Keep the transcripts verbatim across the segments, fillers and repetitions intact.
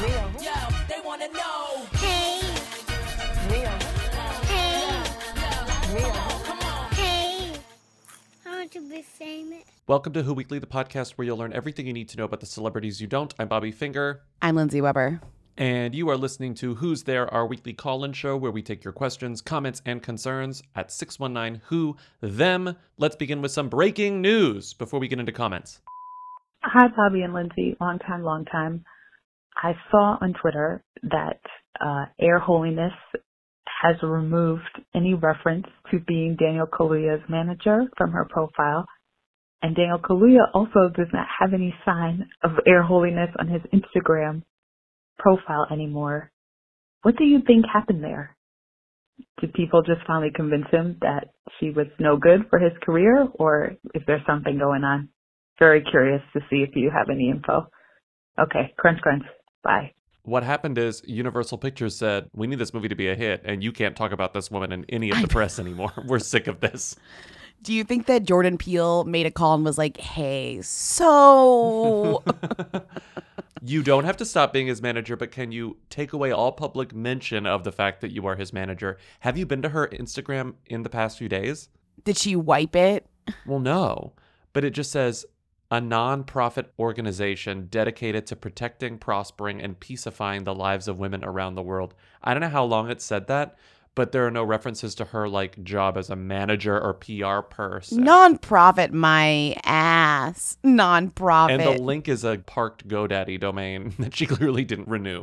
Yo, yo, they want to know. Hey. Real. Hey. Real. Come on. Hey. I want to be famous. Welcome to Who Weekly, the podcast where you'll learn everything you need to know about the celebrities you don't. I'm Bobby Finger. I'm Lindsay Weber. And you are listening to Who's There, our weekly call-in show where we take your questions, comments, and concerns at six one nine who them. Let's begin with some breaking news before we get into comments. Hi, Bobby and Lindsay. Long time, long time. I saw on Twitter that uh, Air Holiness has removed any reference to being Daniel Kaluuya's manager from her profile. And Daniel Kaluuya also does not have any sign of Air Holiness on his Instagram profile anymore. What do you think happened there? Did people just finally convince him that she was no good for his career, or is there something going on? Very curious to see if you have any info. Okay, crunch, crunch. Bye. What happened is Universal Pictures said, we need this movie to be a hit, and you can't talk about this woman in any of the press anymore. We're sick of this. Do you think that Jordan Peele made a call and was like, hey, so... You don't have to stop being his manager, but can you take away all public mention of the fact that you are his manager? Have you been to her Instagram in the past few days? Did she wipe it? Well, no. But it just says... a nonprofit organization dedicated to protecting, prospering, and peacifying the lives of women around the world. I don't know how long it said that, but there are no references to her, like, job as a manager or P R person. Nonprofit, my ass. Nonprofit. And the link is a parked GoDaddy domain that she clearly didn't renew.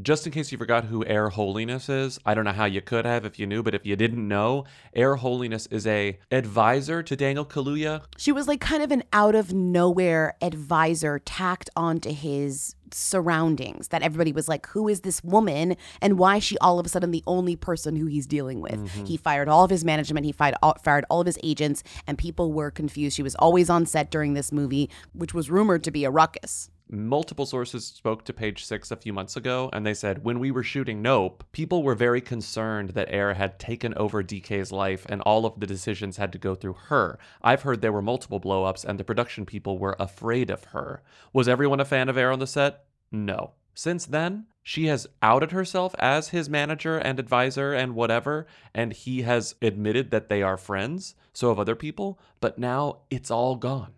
Just in case you forgot who Air Holiness is, I don't know how you could have if you knew, but if you didn't know, Air Holiness is a advisor to Daniel Kaluuya. She was like kind of an out-of-nowhere advisor tacked onto his surroundings that everybody was like, who is this woman and why is she all of a sudden the only person who he's dealing with? Mm-hmm. He fired all of his management. He fired all, fired all of his agents, and people were confused. She was always on set during this movie, which was rumored to be a ruckus. Multiple sources spoke to Page Six a few months ago, and they said, when we were shooting Nope, people were very concerned that Air had taken over D K's life and all of the decisions had to go through her. I've heard there were multiple blow-ups and the production people were afraid of her. Was everyone a fan of Air on the set? No. Since then, she has outed herself as his manager and advisor and whatever, and he has admitted that they are friends, so have other people, but now it's all gone.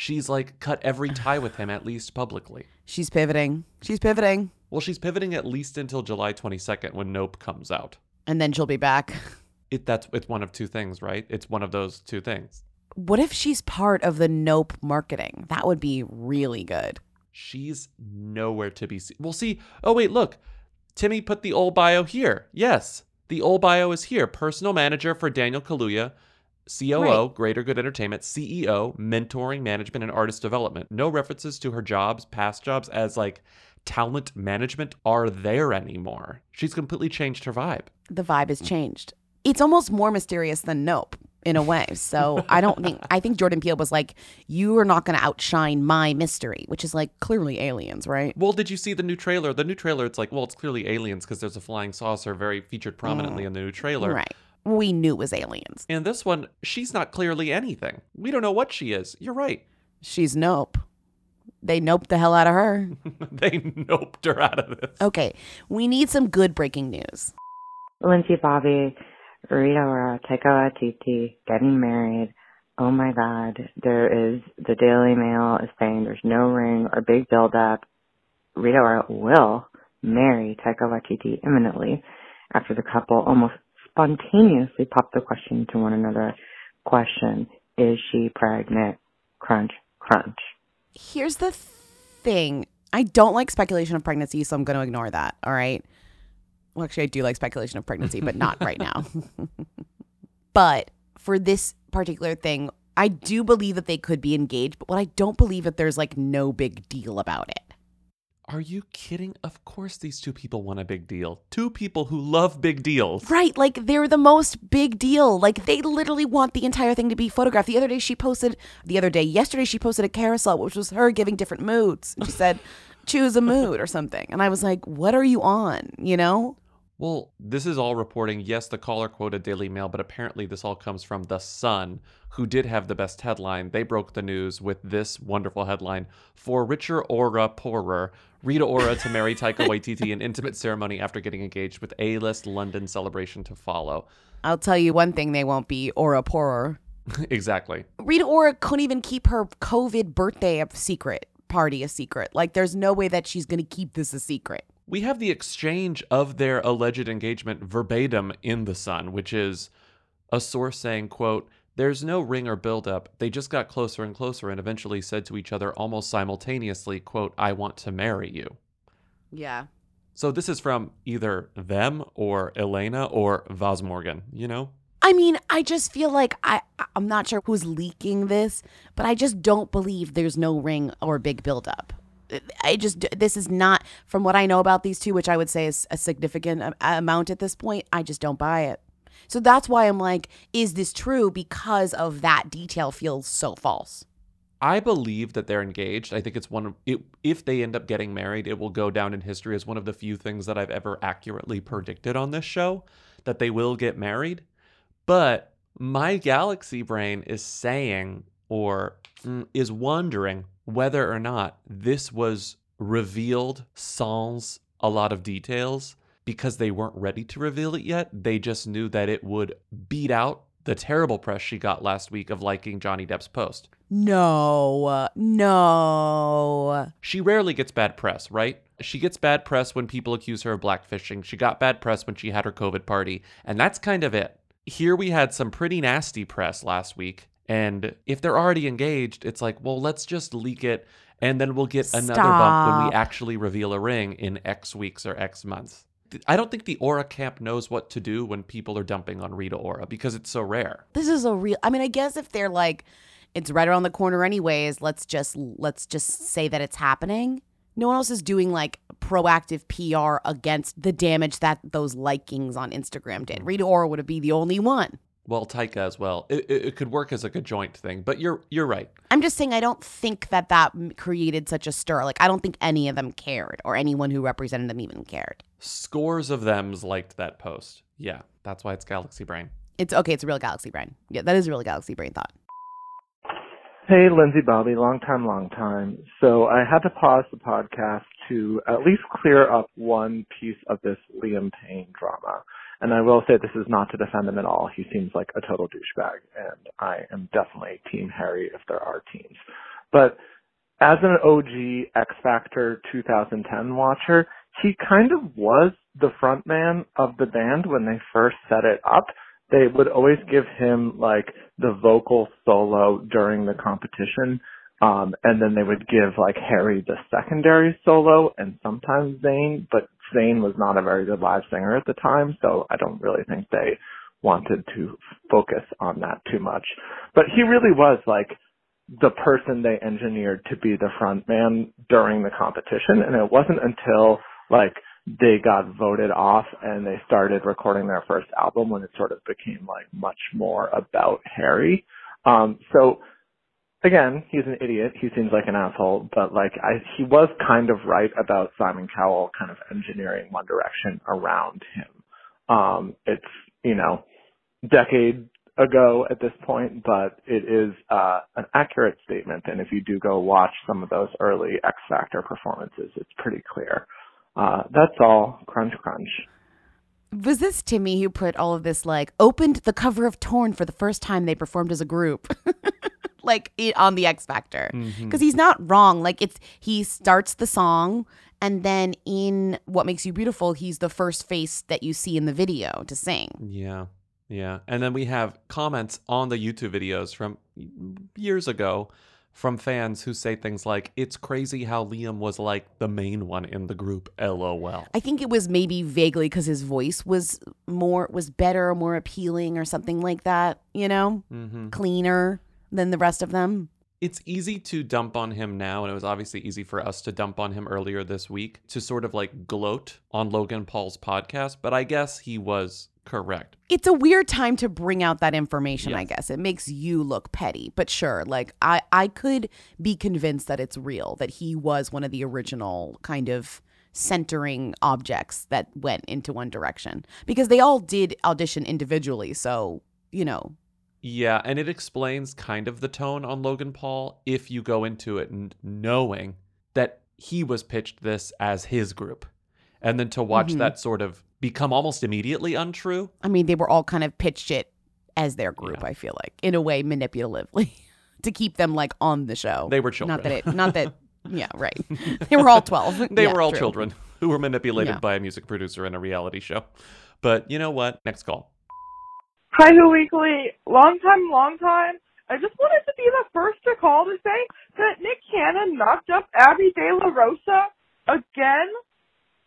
She's like cut every tie with him, at least publicly. She's pivoting. She's pivoting. Well, she's pivoting at least until July twenty-second when Nope comes out. And then she'll be back. It that's it's one of two things, right? It's one of those two things. What if she's part of the Nope marketing? That would be really good. She's nowhere to be seen. We'll see. Oh, wait, look. Timmy put the old bio here. Yes, the old bio is here. Personal manager for Daniel Kaluuya. C O O, right. Greater Good Entertainment, C E O, mentoring, management, and artist development. No references to her jobs, past jobs as like talent management are there anymore. She's completely changed her vibe. The vibe has changed. It's almost more mysterious than Nope in a way. So I don't think, I think Jordan Peele was like, you are not going to outshine my mystery, which is like clearly aliens, right? Well, did you see the new trailer? The new trailer, it's like, well, it's clearly aliens because there's a flying saucer very featured prominently mm. in the new trailer. Right. We knew it was aliens. And this one, she's not clearly anything. We don't know what she is. You're right. She's Nope. They noped the hell out of her. They noped her out of this. Okay. We need some good breaking news. Lindsey Bobby, Rita Ora, Taika Waititi, getting married. Oh my God. There is, the Daily Mail is saying there's no ring or big buildup. Rita Ora will marry Taika Waititi imminently after the couple almost spontaneously popped the question to one another. Question, is she pregnant? Crunch, crunch. Here's the thing. I don't like speculation of pregnancy, so I'm going to ignore that, all right? Well, actually, I do like speculation of pregnancy, but not right now. But for this particular thing, I do believe that they could be engaged, but what I don't believe that there's, like, no big deal about it. Are you kidding? Of course these two people want a big deal. Two people who love big deals. Right, like they're the most big deal. Like they literally want the entire thing to be photographed. The other day she posted, the other day, yesterday she posted a carousel, which was her giving different moods. And she said, choose a mood or something. And I was like, what are you on, you know? Well, this is all reporting. Yes, the caller quoted Daily Mail, but apparently this all comes from The Sun, who did have the best headline. They broke the news with this wonderful headline. For richer Ora poorer, Rita Ora to marry Taika Waititi in intimate ceremony after getting engaged with A-list London celebration to follow. I'll tell you one thing, they won't be Ora poorer. Exactly. Rita Ora couldn't even keep her COVID birthday a secret, party a secret. Like, there's no way that she's going to keep this a secret. We have the exchange of their alleged engagement verbatim in The Sun, which is a source saying, quote, there's no ring or buildup. They just got closer and closer and eventually said to each other almost simultaneously, quote, I want to marry you. Yeah. So this is from either them or Elena or Vaz Morgan, you know? I mean, I just feel like I, I'm not sure who's leaking this, but I just don't believe there's no ring or big buildup. I just, this is not, from what I know about these two, which I would say is a significant amount at this point, I just don't buy it. So that's why I'm like, is this true? Because of that detail feels so false. I believe that they're engaged. I think it's one of, it, if they end up getting married, it will go down in history as one of the few things that I've ever accurately predicted on this show, that they will get married. But my galaxy brain is saying, or mm, is wondering, whether or not this was revealed sans a lot of details because they weren't ready to reveal it yet. They just knew that it would beat out the terrible press she got last week of liking Johnny Depp's post. No, no. She rarely gets bad press, right? She gets bad press when people accuse her of blackfishing. She got bad press when she had her COVID party, and that's kind of it. Here we had some pretty nasty press last week. And if they're already engaged, it's like, well, let's just leak it, and then we'll get Stop. another bump when we actually reveal a ring in X weeks or X months. I don't think the Ora camp knows what to do when people are dumping on Rita Ora because it's so rare. This is a real, I mean, I guess if they're like, it's right around the corner anyways, let's just, let's just say that it's happening. No one else is doing like proactive P R against the damage that those likings on Instagram did. Rita Ora would be the only one. Well, Taika as well. It, it, it could work as like a joint thing, but you're you're right. I'm just saying I don't think that that created such a stir. Like, I don't think any of them cared or anyone who represented them even cared. Scores of them liked that post. Yeah, that's why it's galaxy brain. It's okay. It's a real galaxy brain. Yeah, that is a real galaxy brain thought. Hey, Lindsey Bobby, long time, long time. So I had to pause the podcast to at least clear up one piece of this Liam Payne drama. And I will say this is not to defend him at all. He seems like a total douchebag, and I am definitely Team Harry if there are teams. But as an O G X Factor two thousand ten watcher, he kind of was the front man of the band when they first set it up. They would always give him, like, the vocal solo during the competition, um, and then they would give, like, Harry the secondary solo and sometimes Zayn, but Zayn was not a very good live singer at the time, so I don't really think they wanted to focus on that too much. But he really was like the person they engineered to be the front man during the competition, and it wasn't until like they got voted off and they started recording their first album when it sort of became like much more about Harry. Um, so Again, he's an idiot. He seems like an asshole, but like I, he was kind of right about Simon Cowell kind of engineering One Direction around him. Um, it's, you know, decade ago at this point, but it is uh, an accurate statement. And if you do go watch some of those early X Factor performances, it's pretty clear. Uh, that's all. Crunch, crunch. Was this Timmy who put all of this, like, opened the cover of Torn for the first time they performed as a group? Like, on the X Factor. Because mm-hmm. he's not wrong. Like, it's he starts the song, and then in What Makes You Beautiful, he's the first face that you see in the video to sing. Yeah, yeah. And then we have comments on the YouTube videos from years ago from fans who say things like, it's crazy how Liam was like the main one in the group, LOL. I think it was maybe vaguely because his voice was more, was better, more appealing or something like that, you know, mm-hmm. cleaner than the rest of them. It's easy to dump on him now, and it was obviously easy for us to dump on him earlier this week to sort of like gloat on Logan Paul's podcast, but I guess he was correct. It's a weird time to bring out that information, yes. I guess. It makes you look petty, but sure, like I, I could be convinced that it's real, that he was one of the original kind of centering objects that went into One Direction, because they all did audition individually, so, you know. Yeah, and it explains kind of the tone on Logan Paul if you go into it knowing that he was pitched this as his group. And then to watch mm-hmm. that sort of become almost immediately untrue. I mean, they were all kind of pitched it as their group, yeah. I feel like, in a way manipulatively to keep them like on the show. They were children. Not that it, not that, yeah, right. They were all twelve. They yeah, were all true. Children who were manipulated yeah. by a music producer in a reality show. But you know what? Next call. Hi, Who Weekly. Long time, long time. I just wanted to be the first to call to say that Nick Cannon knocked up Abby De La Rosa again.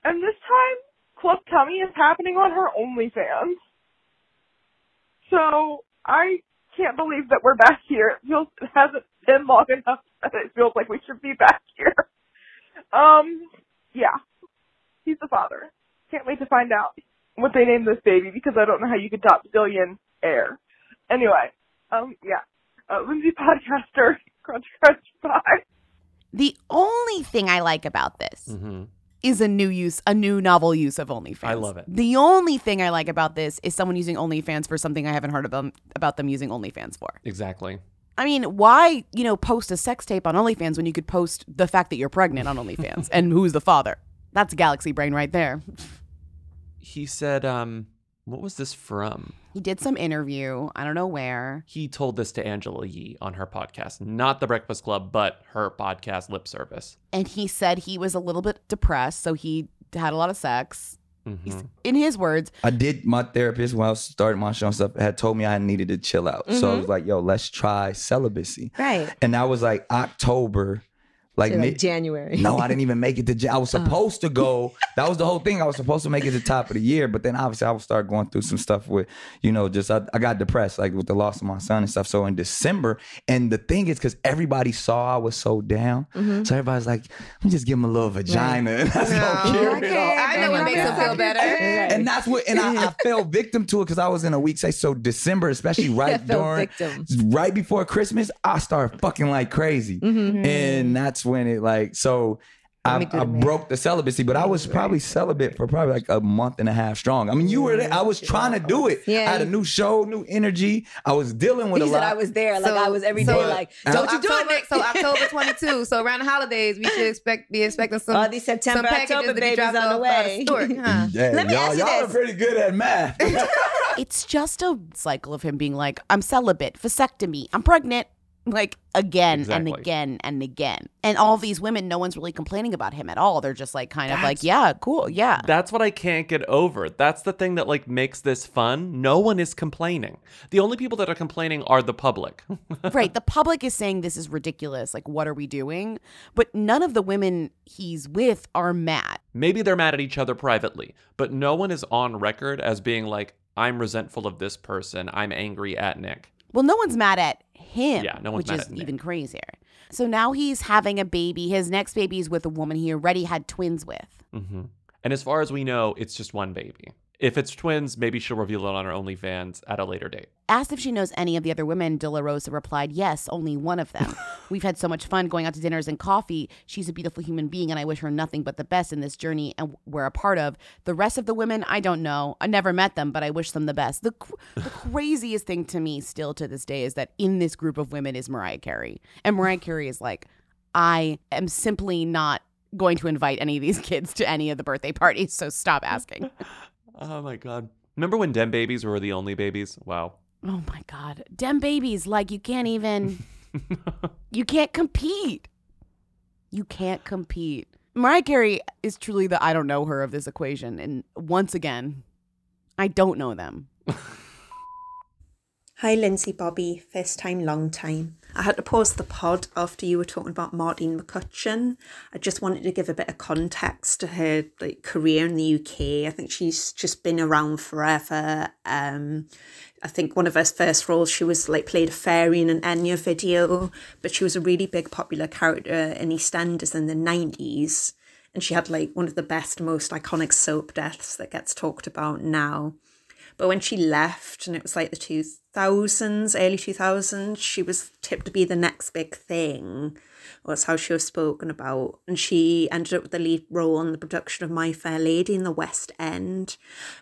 And this time, Club Tummy is happening on her OnlyFans. So, I can't believe that we're back here. It feels, it hasn't been long enough that it feels like we should be back here. Um, yeah. He's the father. Can't wait to find out what they named this baby, because I don't know how you could top Zillion Air. Anyway, um, yeah. Uh, Lindsay Podcaster, crunch, crunch, bye. The only thing I like about this mm-hmm. is a new use, a new novel use of OnlyFans. I love it. The only thing I like about this is someone using OnlyFans for something I haven't heard about them, about them using OnlyFans for. Exactly. I mean, why, you know, post a sex tape on OnlyFans when you could post the fact that you're pregnant on OnlyFans and who's the father? That's galaxy brain right there. He said, um, what was this from? He did some interview. I don't know where. He told this to Angela Yee on her podcast. Not The Breakfast Club, but her podcast, Lip Service. And he said he was a little bit depressed, so he had a lot of sex. Mm-hmm. In his words. I did my therapist when I was starting my show and stuff had told me I needed to chill out. Mm-hmm. So I was like, yo, let's try celibacy. Right. And that was like October. Like, like mid- Janury. No, I didn't even make it to January. I was supposed oh. to go. That was the whole thing. I was supposed to make it to the top of the year. But then obviously I would start going through some stuff with, you know, just I, I got depressed, like with the loss of my son and stuff. So in December, and the thing is because everybody saw I was so down. Mm-hmm. So everybody's like, let me just give him a little vagina. Right. And that's no. so cute. Okay. I know what makes him feel better. Right. And that's what, and I, I fell victim to it because I was in a week, say, so December, especially right during, victim. right before Christmas, I started fucking like crazy. Mm-hmm. And that's when it like so I, I broke the celibacy, but I was probably celibate for probably like a month and a half strong. I mean, you were there. I was trying to do it. Yeah. I had a new show, new energy. I was dealing with he a lot. I was there. Like so, I was every day so, like, don't so you October, do it, Nick. So October twenty-second. So around the holidays, we should expect be expecting some, uh, these September, some packages October to be dropped on the way. Stork, huh? Yeah, Let me y'all, ask you y'all this. Are pretty good at math. It's just a cycle of him being like, I'm celibate, vasectomy, I'm pregnant. Like again exactly. and again and again. And all these women, no one's really complaining about him at all. They're just like kind that's, of like, yeah, cool, yeah. That's what I can't get over. That's the thing that like makes this fun. No one is complaining. The only people that are complaining are the public. Right. The public is saying this is ridiculous. Like, what are we doing? But none of the women he's with are mad. Maybe they're mad at each other privately, but no one is on record as being like, I'm resentful of this person. I'm angry at Nick. Well, no one's mad at him, yeah, no one's which mad is at even crazier. So now he's having a baby. His next baby is with a woman he already had twins with. Mm-hmm. And as far as we know, it's just one baby. If it's twins, maybe she'll reveal it on her OnlyFans at a later date. Asked if she knows any of the other women, De La Rosa replied, yes, only one of them. We've had so much fun going out to dinners and coffee. She's a beautiful human being, and I wish her nothing but the best in this journey and we're a part of. The rest of the women, I don't know. I never met them, but I wish them the best. The, cr- the craziest thing to me still to this day is that in this group of women is Mariah Carey. And Mariah Carey is like, I am simply not going to invite any of these kids to any of the birthday parties, so stop asking. Oh my God. Remember when Dem Babies were the only babies? Wow. Oh my God. Dem Babies, like you can't even, you can't compete. You can't compete. Mariah Carey is truly the I don't know her of this equation. And once again, I don't know them. Hi, Lindsay Bobby. First time, long time. I had to pause the pod after you were talking about Martine McCutcheon. I just wanted to give a bit of context to her like career in the U K. I think she's just been around forever. Um, I think one of her first roles, she was like played a fairy in an Enya video, but she was a really big popular character in EastEnders in the nineties. And she had like one of the best, most iconic soap deaths that gets talked about now. But when she left, and it was like the two thousands, early two thousands, she was tipped to be the next big thing. That's how she was spoken about. And she ended up with the lead role in the production of My Fair Lady in the West End.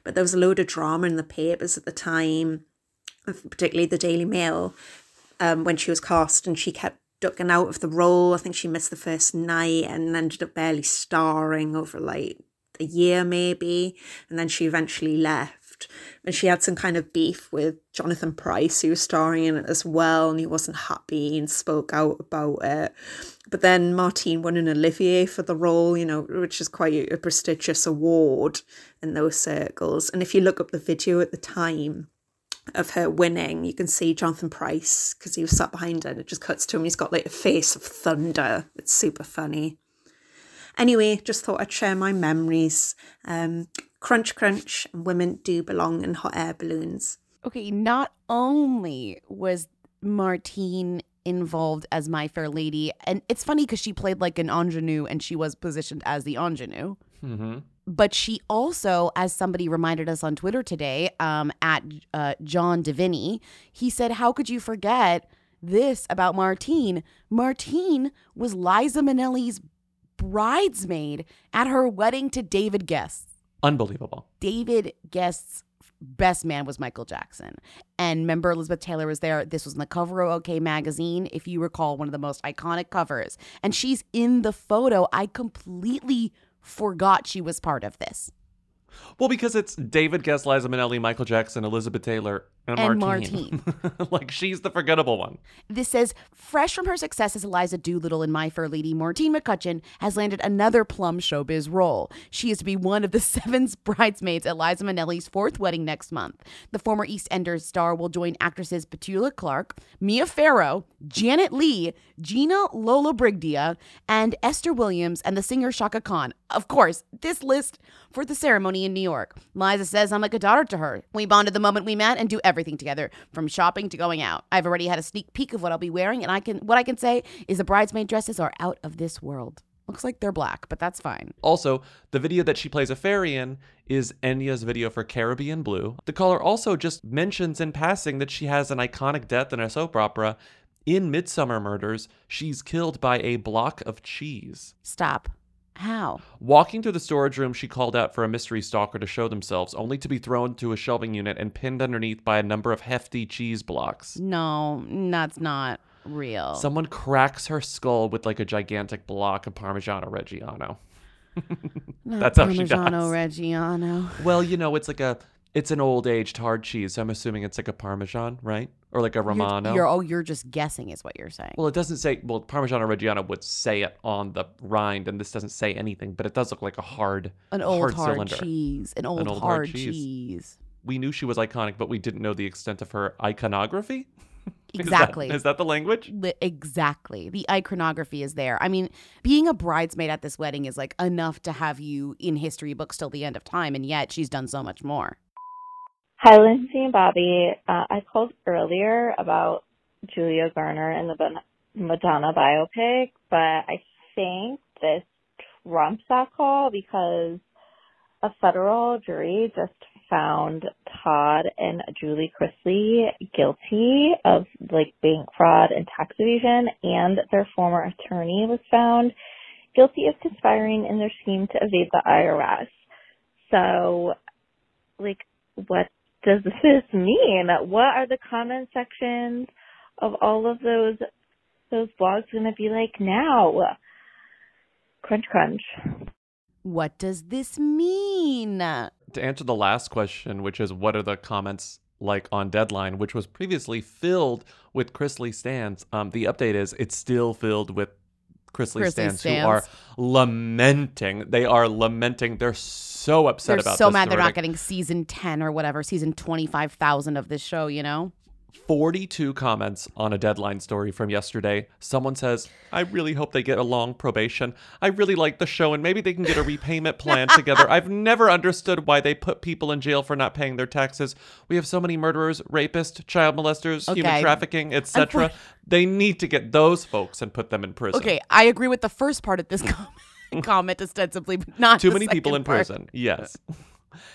But there was a load of drama in the papers at the time, particularly the Daily Mail, um, when she was cast, and she kept ducking out of the role. I think she missed the first night and ended up barely starring over like a year maybe. And then she eventually left. And she had some kind of beef with Jonathan Pryce, who was starring in it as well, and he wasn't happy and spoke out about it. But then Martine won an Olivier for the role, you know, which is quite a prestigious award in those circles. And if you look up the video at the time of her winning, you can see Jonathan Pryce, because he was sat behind her, and it just cuts to him. He's got like a face of thunder. It's super funny. Anyway, just thought I'd share my memories. Um, crunch, crunch, and women do belong in hot air balloons. Okay, not only was Martine involved as My Fair Lady, and it's funny because she played like an ingenue and she was positioned as the ingenue, mm-hmm. but she also, as somebody reminded us on Twitter today, um, at uh, John Deviney, he said, how could you forget this about Martine? Martine was Liza Minnelli's bridesmaid at her wedding to David Gest. Unbelievable. David Gest's best man was Michael Jackson. And remember, Elizabeth Taylor was there. This was on the cover of OK Magazine, if you recall, one of the most iconic covers. And she's in the photo. I completely forgot she was part of this. Well, because it's David Gest, Liza Minnelli, Michael Jackson, Elizabeth Taylor, and, and Martine. Martine. Like, she's the forgettable one. This says, fresh from her success as Eliza Doolittle in My Fair Lady, Martine McCutcheon has landed another plum showbiz role. She is to be one of the seven bridesmaids at Liza Minnelli's fourth wedding next month. The former EastEnders star will join actresses Petula Clark, Mia Farrow, Janet Leigh, Gina Lollobrigida, and Esther Williams, and the singer Chaka Khan. Of course, this list for the ceremony in New York. Liza says, I'm like a daughter to her. We bonded the moment we met and do everything together, from shopping to going out. I've already had a sneak peek of what I'll be wearing, and I can what I can say is the bridesmaid dresses are out of this world. Looks like they're black, but that's fine. Also, the video that she plays a fairy in is Enya's video for Caribbean Blue. The caller also just mentions in passing that she has an iconic death in a soap opera. In Midsummer Murders, she's killed by a block of cheese. Stop. How? Walking through the storage room, she called out for a mystery stalker to show themselves, only to be thrown to a shelving unit and pinned underneath by a number of hefty cheese blocks. No, that's not real. Someone cracks her skull with like a gigantic block of Parmigiano Reggiano. That's how she dies. Parmigiano Reggiano. Well, you know, it's like a, it's an old aged hard cheese. So I'm assuming it's like a Parmesan, right? Or like a Romano. You're, you're, oh, you're just guessing is what you're saying. Well, it doesn't say, well, Parmigiano Reggiano would say it on the rind, and this doesn't say anything, but it does look like a hard, an old hard, hard cylinder. Cheese. An old, An old hard, hard cheese. cheese. We knew she was iconic, but we didn't know the extent of her iconography. Exactly. Is that, is that the language? Li- exactly. The iconography is there. I mean, being a bridesmaid at this wedding is like enough to have you in history books till the end of time, and yet she's done so much more. Hi, Lindsay and Bobby. Uh, I called earlier about Julia Garner and the Madonna biopic, but I think this trumps that call because a federal jury just found Todd and Julie Chrisley guilty of like bank fraud and tax evasion, and their former attorney was found guilty of conspiring in their scheme to evade the I R S. So, like, what does this mean? What are the comment sections of all of those those blogs going to be like now? Crunch, crunch. What does this mean? to answer the last question, which is what are the comments like on Deadline, which was previously filled with Chris Lee Stans, um, the update is it's still filled with Chris Lee Stans, who are lamenting. They are lamenting. They're so upset about this. They're so mad they're not getting season ten or whatever, season twenty-five thousand of this show, you know? forty-two comments on a Deadline story from yesterday. Someone says, I really hope they get a long probation. I really like the show and maybe they can get a repayment plan together. I've never understood why they put people in jail for not paying their taxes. We have so many murderers, rapists, child molesters, okay. human trafficking, et cetera. They need to get those folks and put them in prison. Okay, I agree with the first part of this comment, comment ostensibly, but not Too the many people in part. prison, yes.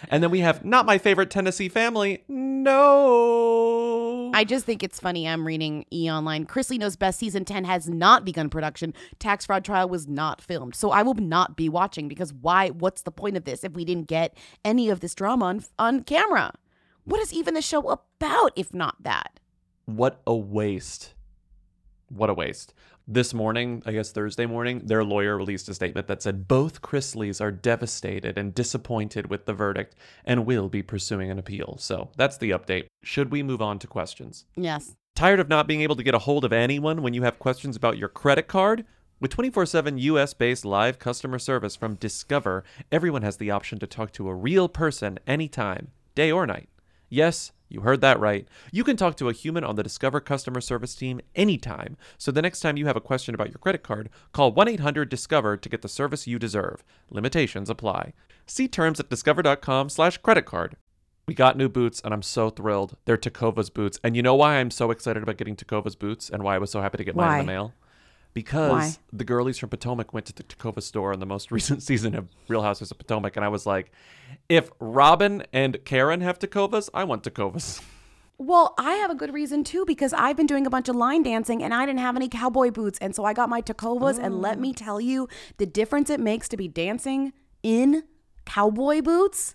And then we have, not my favorite Tennessee family. No. I just think it's funny. I'm reading E! Online. Chris Lee Knows Best Season ten has not begun production. Tax fraud trial was not filmed. So I will not be watching because why? What's the point of this if we didn't get any of this drama on, on camera? What is even the show about if not that? What a waste. What a waste. This morning, I guess Thursday morning, their lawyer released a statement that said both Chris Lees are devastated and disappointed with the verdict and will be pursuing an appeal. So that's the update. Should we move on to questions? Yes. Tired of not being able to get a hold of anyone when you have questions about your credit card? With twenty-four seven U S-based live customer service from Discover, everyone has the option to talk to a real person anytime, day or night. Yes, you heard that right. You can talk to a human on the Discover customer service team anytime. So the next time you have a question about your credit card, call one eight hundred discover to get the service you deserve. Limitations apply. See terms at discover.com slash credit card. We got new boots and I'm so thrilled. They're Tecovas boots. And you know why I'm so excited about getting Tecovas boots and why I was so happy to get mine why? in the mail? Because why? the girlies from Potomac went to the Tecovas store in the most recent season of Real Housewives of Potomac. And I was like, if Robin and Karen have Tecovas, I want Tecovas. Well, I have a good reason, too, because I've been doing a bunch of line dancing and I didn't have any cowboy boots. And so I got my Tecovas. Oh. And let me tell you, the difference it makes to be dancing in cowboy boots.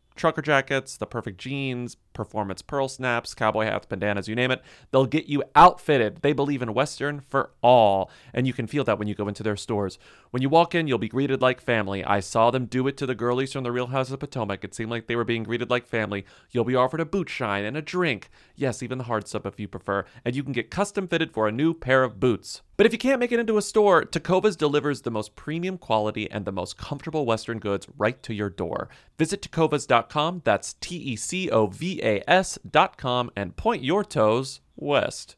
trucker jackets, the perfect jeans, performance pearl snaps, cowboy hats, bandanas, you name it. They'll get you outfitted. They believe in Western for all. And you can feel that when you go into their stores. When you walk in, you'll be greeted like family. I saw them do it to the girlies from the Real Houses of Potomac. It seemed like they were being greeted like family. You'll be offered a boot shine and a drink. Yes, even the hard stuff if you prefer. And you can get custom fitted for a new pair of boots. But if you can't make it into a store, Tecovas delivers the most premium quality and the most comfortable Western goods right to your door. Visit tecovas dot com, that's T E C O V A S dot com, and point your toes west.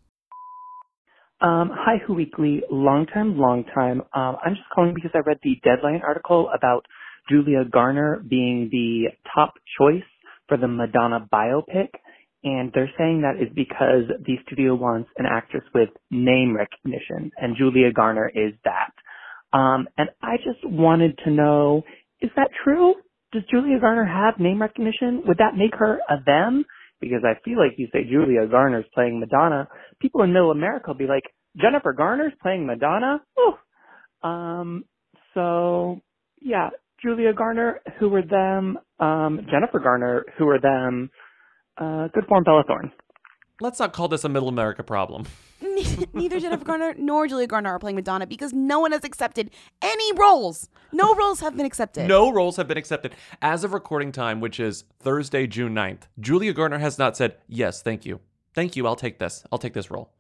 Um, hi, Who Weekly. Long time, long time. Um, I'm just calling because I read the Deadline article about Julia Garner being the top choice for the Madonna biopic. And they're saying that is because the studio wants an actress with name recognition, and Julia Garner is that. Um, and I just wanted to know, is that true? Does Julia Garner have name recognition? Would that make her a them? Because I feel like you say Julia Garner's playing Madonna, people in middle America will be like, Jennifer Garner's playing Madonna? Ooh. Um, so, yeah, Julia Garner, who are them? Um, Jennifer Garner, who are them? Uh, good form, Bella Thorne. Let's not call this a middle America problem. Neither Jennifer Garner nor Julia Garner are playing Madonna because no one has accepted any roles. No roles have been accepted. No roles have been accepted. As of recording time, which is Thursday, June ninth, Julia Garner has not said, yes, thank you. Thank you. I'll take this. I'll take this role.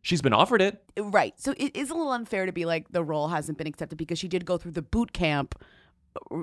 She's been offered it. Right. So it is a little unfair to be like the role hasn't been accepted because she did go through the boot camp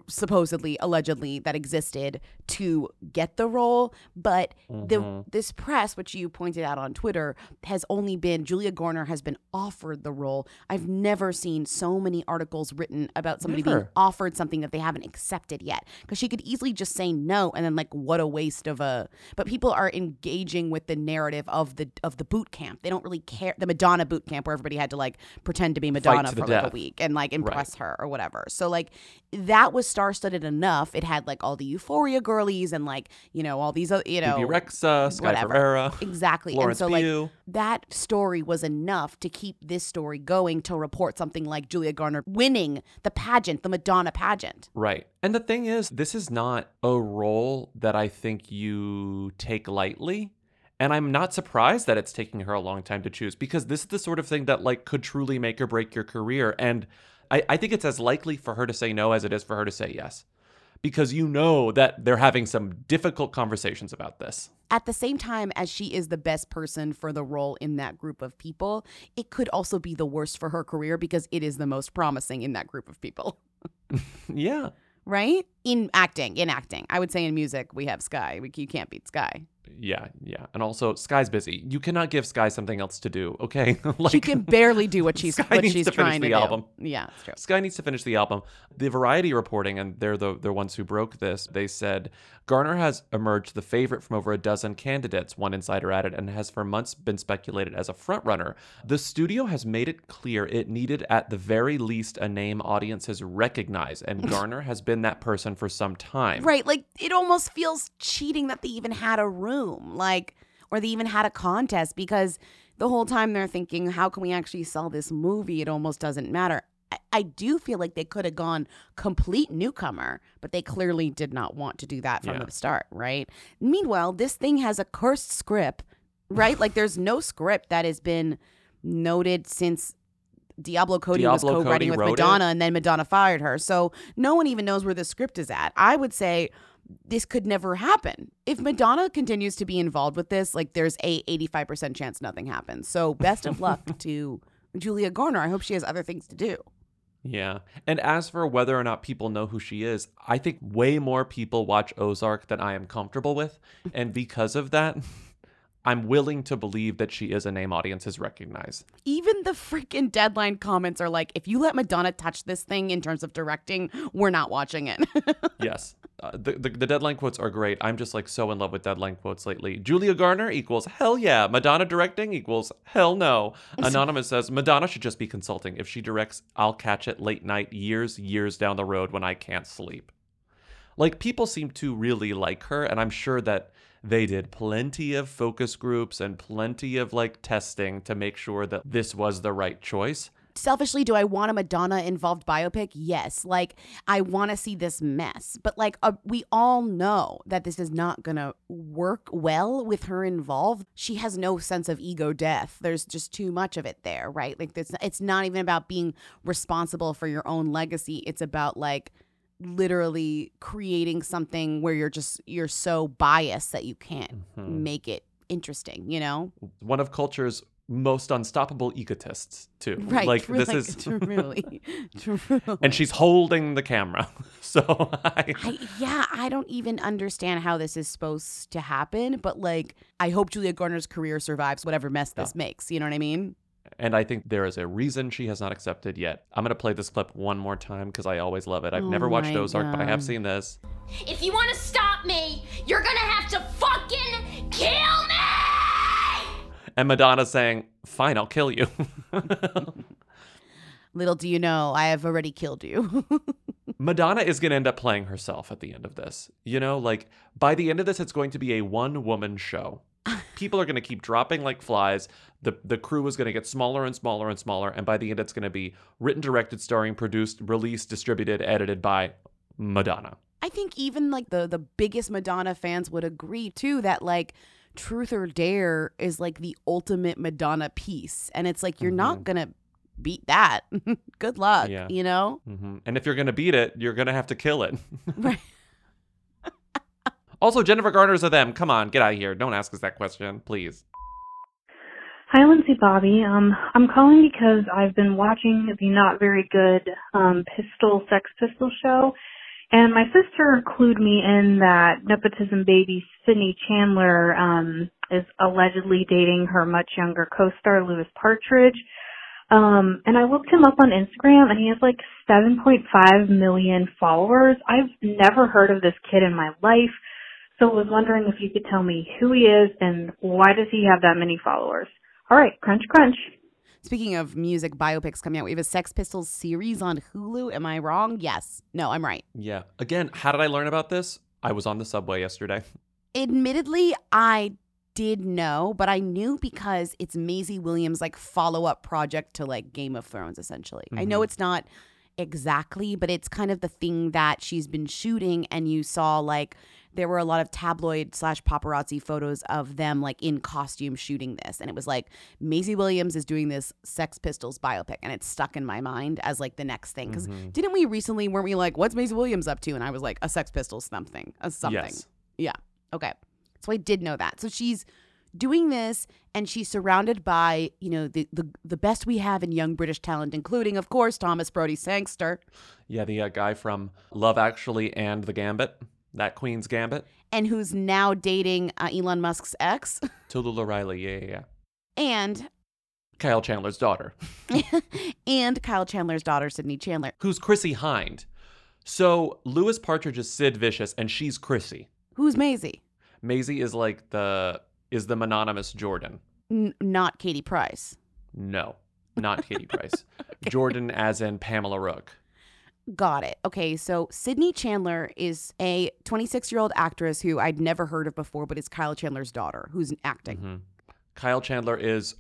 supposedly, allegedly, that existed to get the role. But mm-hmm. the this press, which you pointed out on Twitter, has only been, Julia Garner has been offered the role. I've never seen so many articles written about somebody never. being offered something that they haven't accepted yet. Because she could easily just say no, and then, like, what a waste of a... But people are engaging with the narrative of the of the boot camp. They don't really care. The Madonna boot camp where everybody had to, like, pretend to be Madonna to for, like, death. a week and, like, impress right. her or whatever. So, like, that was star-studded enough. It had, like, all the Euphoria girlies and, like, you know, all these other, you know, Rexa, Sky Ferreira, exactly. Florence and so Pugh. Like that story was enough to keep this story going to report something like Julia Garner winning the pageant, the Madonna pageant. Right. And the thing is, this is not a role that I think you take lightly. And I'm not surprised that it's taking her a long time to choose, because this is the sort of thing that, like, could truly make or break your career. And I, I think it's as likely for her to say no as it is for her to say yes, because you know that they're having some difficult conversations about this. At the same time as she is the best person for the role in that group of people, it could also be the worst for her career because it is the most promising in that group of people. Yeah. Right? In acting, in acting. I would say in music, we have Sky. We, you can't beat Sky. Yeah, yeah. And also, Sky's busy. You cannot give Sky something else to do, okay? Like, she can barely do what she's, what she's to trying to album. do. Yeah, it's true. Sky needs to finish the album. The Variety reporting, and they're the they're ones who broke this, they said, Garner has emerged the favorite from over a dozen candidates, one insider added, and has for months been speculated as a frontrunner. The studio has made it clear it needed at the very least a name audiences recognize, and Garner has been that person for some time. Right, like, it almost feels cheating that they even had a room. Like, or they even had a contest, because the whole time they're thinking, how can we actually sell this movie? It almost doesn't matter. I, I do feel like they could have gone complete newcomer, but they clearly did not want to do that from yeah. the start, right? Meanwhile, this thing has a cursed script, right? Like, there's no script that has been noted since Diablo Cody Diablo was co-writing Cody with Madonna, it. and then Madonna fired her. So no one even knows where the script is at. I would say this could never happen. If Madonna continues to be involved with this, like, there's a eighty-five percent chance nothing happens. So best of luck to Julia Garner. I hope she has other things to do. Yeah. And as for whether or not people know who she is, I think way more people watch Ozark than I am comfortable with. And because of that, I'm willing to believe that she is a name audiences recognize. Even the freaking Deadline comments are like, if you let Madonna touch this thing in terms of directing, we're not watching it. Yes. Uh, the, the the Deadline quotes are great. I'm just, like, so in love with Deadline quotes lately. Julia Garner equals hell yeah. Madonna directing equals hell no. Anonymous says, Madonna should just be consulting. If she directs, I'll catch it late night years, years down the road when I can't sleep. Like, people seem to really like her, and I'm sure that they did plenty of focus groups and plenty of, like, testing to make sure that this was the right choice. Selfishly, do I want a Madonna-involved biopic? Yes. Like, I want to see this mess. But, like, uh, we all know that this is not going to work well with her involved. She has no sense of ego death. There's just too much of it there, right? Like, this, it's not even about being responsible for your own legacy. It's about, like, literally creating something where you're just, you're so biased that you can't mm-hmm. make it interesting, you know? One of culture's most unstoppable egotists too. Right. Like, this like, is truly, truly. And she's holding the camera. So I... I yeah, I don't even understand how this is supposed to happen, but, like, I hope Julia Garner's career survives whatever mess this yeah. makes. You know what I mean? And I think there is a reason she has not accepted yet. I'm going to play this clip one more time because I always love it. I've oh never watched Ozark, God. but I have seen this. If you want to stop me, you're going to have to fucking kill me! And Madonna's saying, fine, I'll kill you. Little do you know, I have already killed you. Madonna is going to end up playing herself at the end of this. You know, like, by the end of this, it's going to be a one-woman show. People are going to keep dropping like flies. The the crew is going to get smaller and smaller and smaller. And by the end, it's going to be written, directed, starring, produced, released, distributed, edited by Madonna. I think even like the, the biggest Madonna fans would agree, too, that like Truth or Dare is like the ultimate Madonna piece. And it's like you're mm-hmm. not going to beat that. Good luck, yeah. you know? Mm-hmm. And if you're going to beat it, you're going to have to kill it. Right. Also, Jennifer Garner's of them. Come on, get out of here. Don't ask us that question, please. Hi, Lindsay Bobby. Um, I'm calling because I've been watching the not very good um, Pistol Sex Pistol show, And my sister clued me in that nepotism baby Sydney Chandler um, is allegedly dating her much younger co-star Lewis Partridge. Um, and I looked him up on Instagram, and he has like seven point five million followers. I've never heard of this kid in my life, so I was wondering if you could tell me who he is and why does he have that many followers. All right, crunch, crunch. Speaking of music biopics coming out, we have a Sex Pistols series on Hulu. Am I wrong? Yes. No, I'm right. Yeah. Again, how did I learn about this? I was on the subway yesterday. Admittedly, I did know, but I knew because it's Maisie Williams' like follow-up project to like Game of Thrones, essentially. Mm-hmm. I know it's not exactly, but it's kind of the thing that she's been shooting, and you saw like there were a lot of tabloid slash paparazzi photos of them like in costume shooting this. And it was like Maisie Williams is doing this Sex Pistols biopic, and it's stuck in my mind as like the next thing. Because mm-hmm. didn't we recently, weren't we like, what's Maisie Williams up to? And I was like, a Sex Pistols something, a something. Yes. Yeah. Okay. So I did know that. So she's doing this, and she's surrounded by, you know, the the, the best we have in young British talent, including, of course, Thomas Brodie Sangster. Yeah, the uh, guy from Love Actually and The Gambit. That Queen's Gambit. And who's now dating uh, Elon Musk's ex. Tallulah Riley, yeah, yeah, yeah. And Kyle Chandler's daughter. And Kyle Chandler's daughter, Sydney Chandler. Who's Chrissie Hynde. So Lewis Partridge is Sid Vicious, and she's Chrissie. Who's Maisie? Maisie is like the, is the mononymous Jordan. N- not Katie Price. No, not Katie Price. Okay. Jordan as in Pamela Rook. Got it. Okay, so Sydney Chandler is a twenty-six-year-old actress who I'd never heard of before, but is Kyle Chandler's daughter, who's acting. Mm-hmm. Kyle Chandler is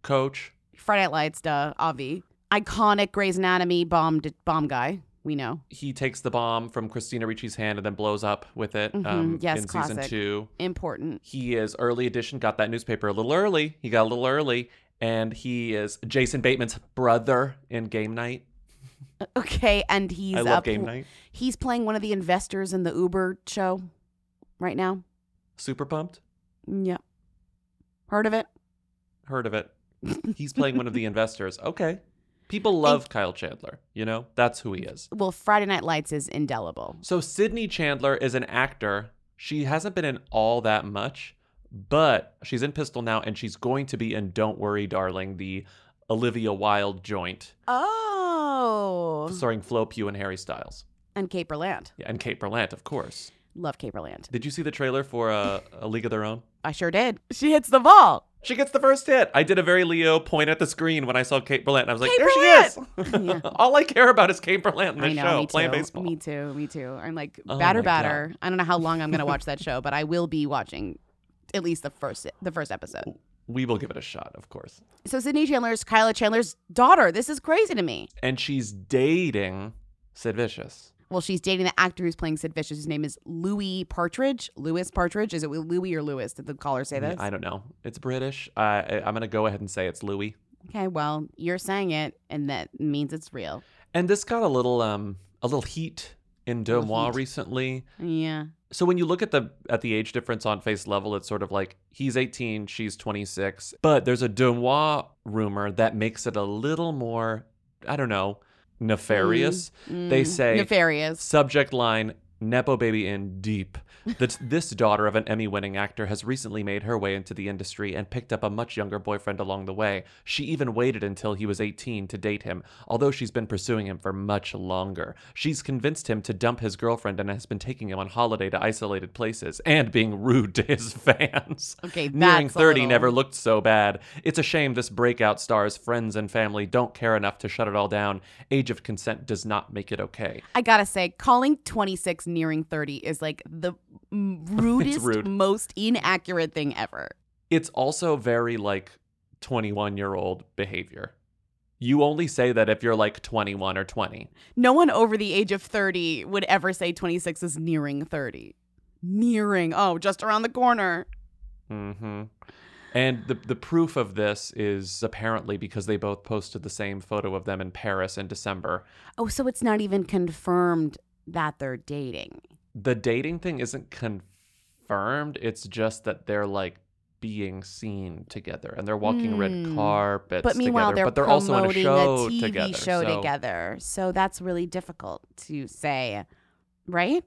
Coach. Friday Night Lights, duh, Avi. Iconic Grey's Anatomy bomb bomb guy, we know. He takes the bomb from Christina Ricci's hand and then blows up with it mm-hmm. um, yes, in classic. Season two. Important. He is early edition, got that newspaper a little early. He got a little early, and he is Jason Bateman's brother in Game Night. Okay, and he's I love up, Game Night. He's playing one of the investors in the Uber show right now. Super Pumped? Yeah. Heard of it? Heard of it. He's playing one of the investors. Okay. People love and, Kyle Chandler, you know? That's who he is. Well, Friday Night Lights is indelible. So Sydney Chandler is an actor. She hasn't been in all that much, but she's in Pistol now, and she's going to be in Don't Worry, Darling, the Olivia Wilde joint. Oh. Starring Flo Pugh and Harry Styles. And Kate Berlant. Yeah, and Kate Berlant, of course. Love Kate Berlant. Did you see the trailer for uh, A League of Their Own? I sure did. She hits the ball. She gets the first hit. I did a very Leo point at the screen when I saw Kate Berlant. And I was like, Kate there Berlant! She is. Yeah. All I care about is Kate Berlant in the show, playing baseball. Me too, me too. I'm like, oh batter, batter. God. I don't know how long I'm going to watch that show, but I will be watching at least the first the first episode. Ooh. We will give it a shot, of course. So Sydney Chandler is Kyla Chandler's daughter. This is crazy to me. And she's dating Sid Vicious. Well, she's dating the actor who's playing Sid Vicious. His name is Louis Partridge. Louis Partridge. Is it Louis or Lewis? Did the caller say this? I don't know. It's British. Uh, I, I'm going to go ahead and say it's Louis. Okay, well, you're saying it, and that means it's real. And this got a little um, a little heat in Deux Moines recently. Yeah. So when you look at the at the age difference on face level, it's sort of like he's eighteen, she's twenty-six. But there's a Deux Moines rumor that makes it a little more, I don't know, nefarious. Mm, mm, they say nefarious. Subject line, Nepo baby in deep. That this daughter of an Emmy-winning actor has recently made her way into the industry and picked up a much younger boyfriend along the way. She even waited until he was eighteen to date him, although she's been pursuing him for much longer. She's convinced him to dump his girlfriend and has been taking him on holiday to isolated places and being rude to his fans. Okay, that's nearing thirty little... never looked so bad. It's a shame this breakout star's friends and family don't care enough to shut it all down. Age of consent does not make it okay. I gotta say, calling twenty-six nearing thirty is like the rudest, rude. most inaccurate thing ever. It's also very like twenty-one-year-old behavior. You only say that if you're like twenty-one or twenty. No one over the age of thirty would ever say twenty-six is nearing thirty. Nearing. Oh, just around the corner. Mm-hmm. And the the proof of this is apparently because they both posted the same photo of them in Paris in December. Oh, so it's not even confirmed that they're dating. The dating thing isn't confirmed. It's just that they're like being seen together and they're walking mm. red carpets but meanwhile, together. They're but they're promoting also in a show a T V together. show so. together. So that's really difficult to say right?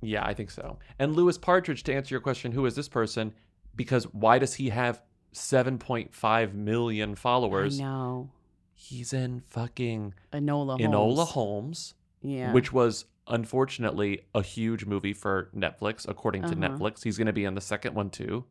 Yeah, I think so. And Lewis Partridge, to answer your question, who is this person? Because why does he have seven point five million followers? I know. He's in fucking Enola Holmes. Enola Holmes, yeah. Which was, unfortunately, a huge movie for Netflix, according to uh-huh. Netflix. He's going to be in the second one, too.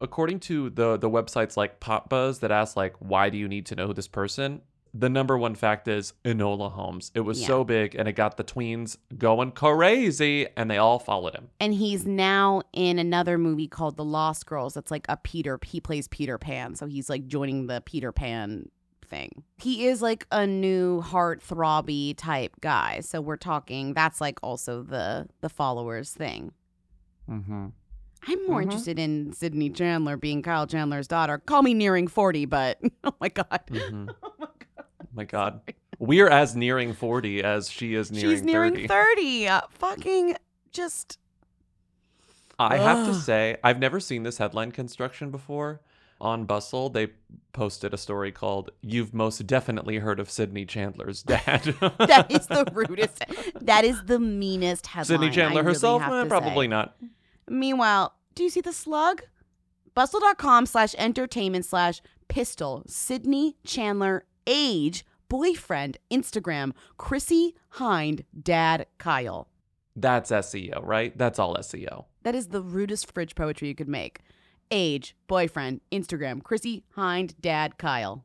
According to the the websites like Pop Buzz that ask, like, why do you need to know this person? The number one fact is Enola Holmes. It was yeah. so big, and it got the tweens going crazy, and they all followed him. And he's now in another movie called The Lost Girls. That's like a Peter. He plays Peter Pan, so he's like joining the Peter Pan thing. He is like a new heart throbby type guy. So we're talking. That's like also the the followers thing. Mm-hmm. I'm more mm-hmm. interested in Sydney Chandler being Kyle Chandler's daughter. Call me nearing forty, but oh my god. Mm-hmm. Oh my god. My God. We are as nearing forty as she is nearing thirty. She's nearing thirty. thirty. Uh, fucking just. I Ugh. have to say, I've never seen this headline construction before. On Bustle, they posted a story called, "You've most definitely heard of Sydney Chandler's dad." That is the rudest. That is the meanest headline. Sydney Chandler I herself? Really eh, probably say. Not. Meanwhile, do you see the slug? Bustle.com slash entertainment slash pistol. Sydney Chandler age, boyfriend, Instagram, Chrissy Hind, dad, Kyle. That's S E O, right? That's all S E O. That is the rudest fridge poetry you could make. Age, boyfriend, Instagram, Chrissy Hind, dad, Kyle.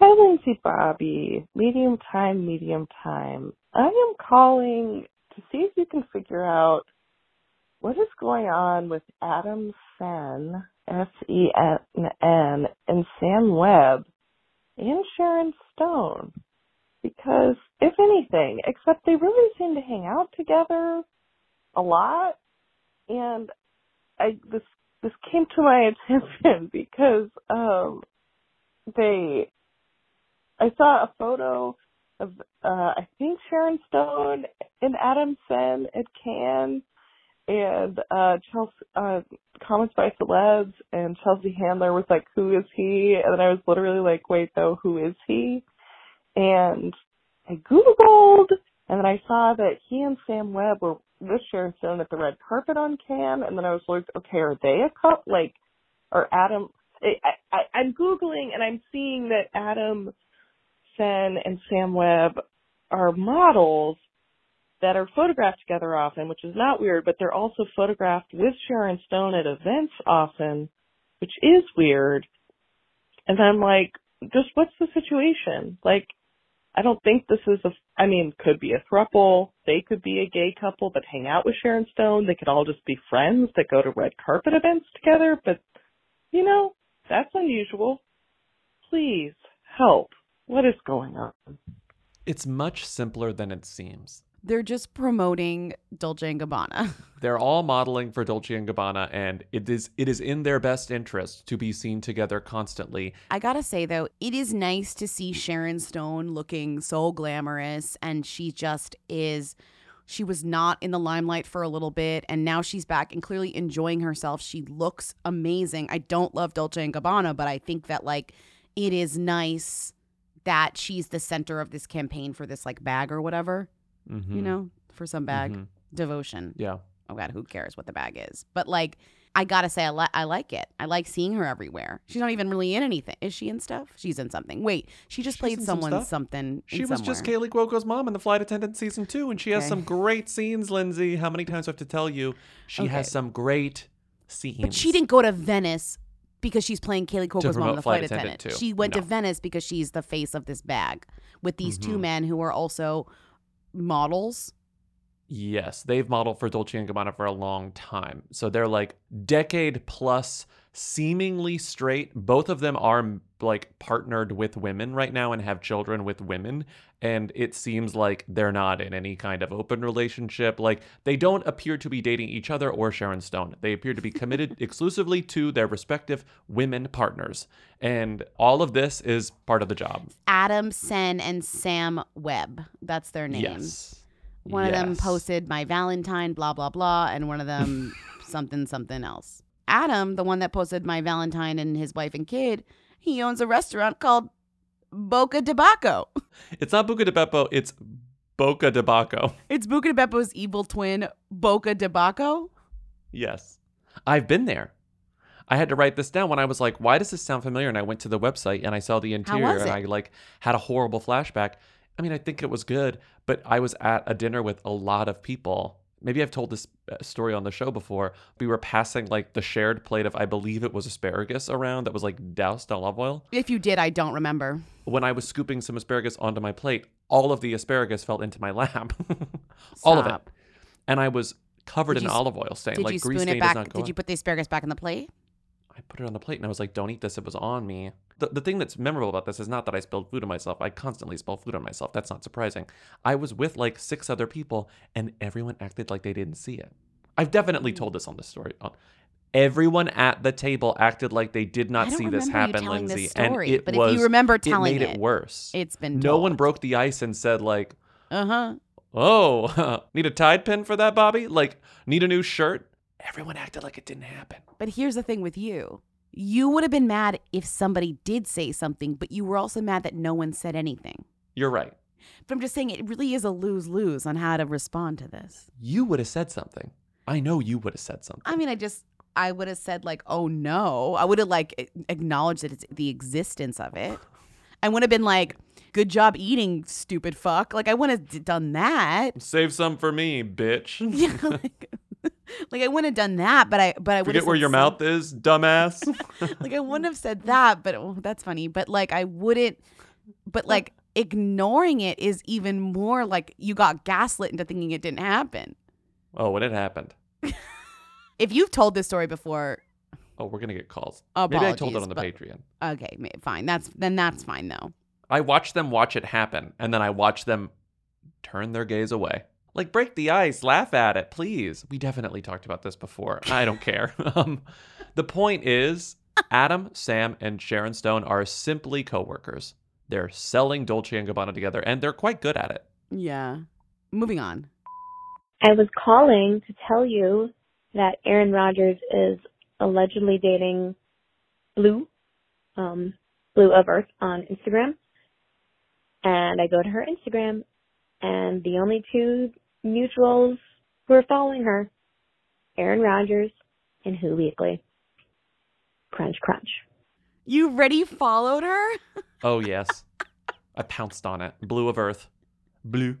Hi, Lindsay Bobby. Medium time, medium time. I am calling to see if you can figure out what is going on with Adam Fenn, S E N N, and Sam Webb and Sharon Stone, because if anything, except they really seem to hang out together a lot, and I this this came to my attention because um, they I saw a photo of uh, I think Sharon Stone and Adam Fenn at Cannes. And uh, Chelsea, uh, comments by celebs, and Chelsea Handler was like, "Who is he?" And then I was literally like, "Wait, though, who is he?" And I Googled, and then I saw that he and Sam Webb were with Sharon Stone at the red carpet on Cannes, and then I was like, "Okay, are they a couple?" Like, or Adam? I, I, I'm Googling, and I'm seeing that Adam Fenn and Sam Webb are models that are photographed together often, which is not weird, but they're also photographed with Sharon Stone at events often, which is weird. And I'm like, just what's the situation? Like, I don't think this is a, I mean, could be a throuple. They could be a gay couple that hang out with Sharon Stone. They could all just be friends that go to red carpet events together, but, you know, that's unusual. Please help. What is going on? It's much simpler than it seems. They're just promoting Dolce and Gabbana. They're all modeling for Dolce and Gabbana, and it is it is in their best interest to be seen together constantly. I gotta say, though, it is nice to see Sharon Stone looking so glamorous, and she just is. She was not in the limelight for a little bit, and now she's back and clearly enjoying herself. She looks amazing. I don't love Dolce and Gabbana, but I think that, like, it is nice that she's the center of this campaign for this, like, bag or whatever. Mm-hmm. You know, for some bag mm-hmm. devotion. Yeah. Oh, God, who cares what the bag is? But, like, I got to say, I, li- I like it. I like seeing her everywhere. She's not even really in anything. Is she in stuff? She's in something. Wait, she just She's played someone some something. She was somewhere. Just Kaylee Cuoco's mom in The Flight Attendant season two. And she okay. has some great scenes, Lindsay. How many times do I have to tell you? She okay. has some great scenes. But she didn't go to Venice because she's playing Kaylee Cuoco's mom in The Flight, Flight Attendant. attendant she went no. to Venice because she's the face of this bag with these mm-hmm. two men who are also models. Yes, they've modeled for Dolce and Gabbana for a long time, so they're like decade plus seemingly straight. Both of them are like partnered with women right now and have children with women, and it seems like they're not in any kind of open relationship. Like, they don't appear to be dating each other or Sharon Stone. They appear to be committed exclusively to their respective women partners, and all of this is part of the job. Adam Fenn and Sam Webb, that's their names. Yes. One yes. of them posted my Valentine, blah, blah, blah. And one of them something, something else. Adam, the one that posted my Valentine and his wife and kid, he owns a restaurant called Boca de Beppo. It's not Boca de Beppo. It's Boca de Baco. It's Buca de Beppo's evil twin, Boca de Baco? Yes. I've been there. I had to write this down when I was like, why does this sound familiar? And I went to the website and I saw the interior and I like had a horrible flashback. I mean, I think it was good, but I was at a dinner with a lot of people. Maybe I've told this story on the show before. We were passing like the shared plate of, I believe it was asparagus around that was like doused olive oil. If you did, I don't remember. When I was scooping some asparagus onto my plate, all of the asparagus fell into my lap. All of it. And I was covered did in you, olive oil stain. Did like, you spoon grease stain it back? Does not go did you put the asparagus back in the plate? I put it on the plate and I was like, don't eat this. It was on me. The, the thing that's memorable about this is not that I spilled food on myself. I constantly spill food on myself. That's not surprising. I was with like six other people and everyone acted like they didn't see it. I've definitely told this on the story. Everyone at the table acted like they did not see this happen, Lindsay. This story, and it but was, if you remember telling it, made it, it worse. It's been told. No one broke the ice and said like, uh-huh. Oh, need a Tide pin for that, Bobby? Like, need a new shirt? Everyone acted like it didn't happen. But here's the thing with you. You would have been mad if somebody did say something, but you were also mad that no one said anything. You're right. But I'm just saying it really is a lose-lose on how to respond to this. You would have said something. I know you would have said something. I mean, I just, I would have said like, oh no. I would have like acknowledged that it's the existence of it. I would have been like, good job eating, stupid fuck. Like I wouldn't have d- done that. Save some for me, bitch. Yeah, like, like I wouldn't have done that, but I but I would forget where your some... mouth is, dumbass. Like I wouldn't have said that, but oh, that's funny. But like I wouldn't. But like ignoring it is even more like you got gaslit into thinking it didn't happen. Oh, when it happened. If you've told this story before. Oh, we're gonna get calls. Apologies, maybe I told it on the but, Patreon. Okay, fine. That's then that's fine though. I watched them watch it happen, and then I watched them turn their gaze away. Like, break the ice, laugh at it, please. We definitely talked about this before. I don't care. Um, the point is, Adam, Sam, and Sharon Stone are simply coworkers. They're selling Dolce and Gabbana together, and they're quite good at it. Yeah. Moving on. I was calling to tell you that Aaron Rodgers is allegedly dating Blue, um, Blue of Earth on Instagram. And I go to her Instagram, and the only two mutuals who are following her, Aaron Rodgers and Who Weekly. Crunch, crunch. You already followed her? Oh, yes. I pounced on it. Blue of Earth. Blue.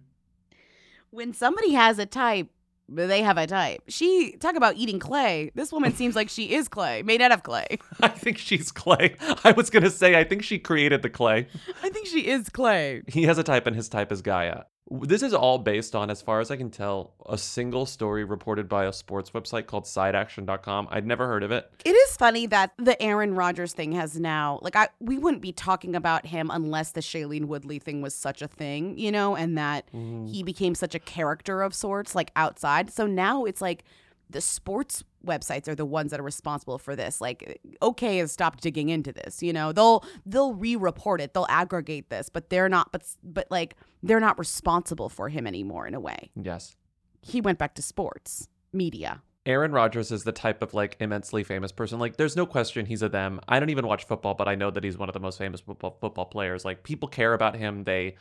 When somebody has a type, they have a type. She, talk about eating clay. This woman seems like she is clay, made out of clay. I think she's clay. I was going to say, I think she created the clay. I think she is clay. He has a type and his type is Gaia. This is all based on, as far as I can tell, a single story reported by a sports website called side action dot com. I'd never heard of it. It is funny that the Aaron Rodgers thing has now, like, I we wouldn't be talking about him unless the Shailene Woodley thing was such a thing, you know, and that mm. he became such a character of sorts, like, outside. So now it's like the sports websites are the ones that are responsible for this. Like, OK has stopped digging into this. You know, they'll they'll re-report it. They'll aggregate this, but they're not. But but like they're not responsible for him anymore in a way. Yes. He went back to sports media. Aaron Rodgers is the type of like immensely famous person. Like there's no question he's a them. I don't even watch football, but I know that he's one of the most famous football, football players. Like people care about him. They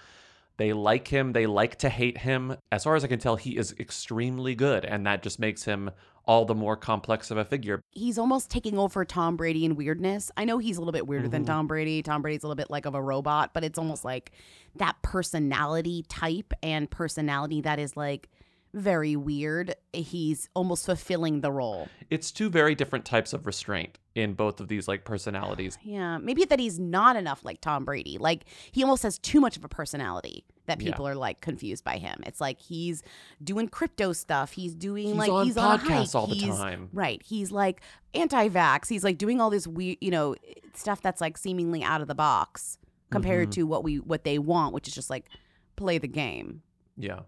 They like him. They like to hate him. As far as I can tell, he is extremely good. And that just makes him all the more complex of a figure. He's almost taking over Tom Brady in weirdness. I know he's a little bit weirder mm-hmm. than Tom Brady. Tom Brady's a little bit like of a robot, but it's almost like that personality type and personality that is like very weird. He's almost fulfilling the role. It's two very different types of restraint in both of these like personalities. Yeah, maybe that he's not enough like Tom Brady. Like he almost has too much of a personality that people yeah. are like confused by him. It's like he's doing crypto stuff. He's doing he's like on he's podcasts on podcasts all the he's, time. Right. He's like anti-vax. He's like doing all this weird, you know, stuff that's like seemingly out of the box compared mm-hmm. to what we what they want, which is just like play the game. Yeah.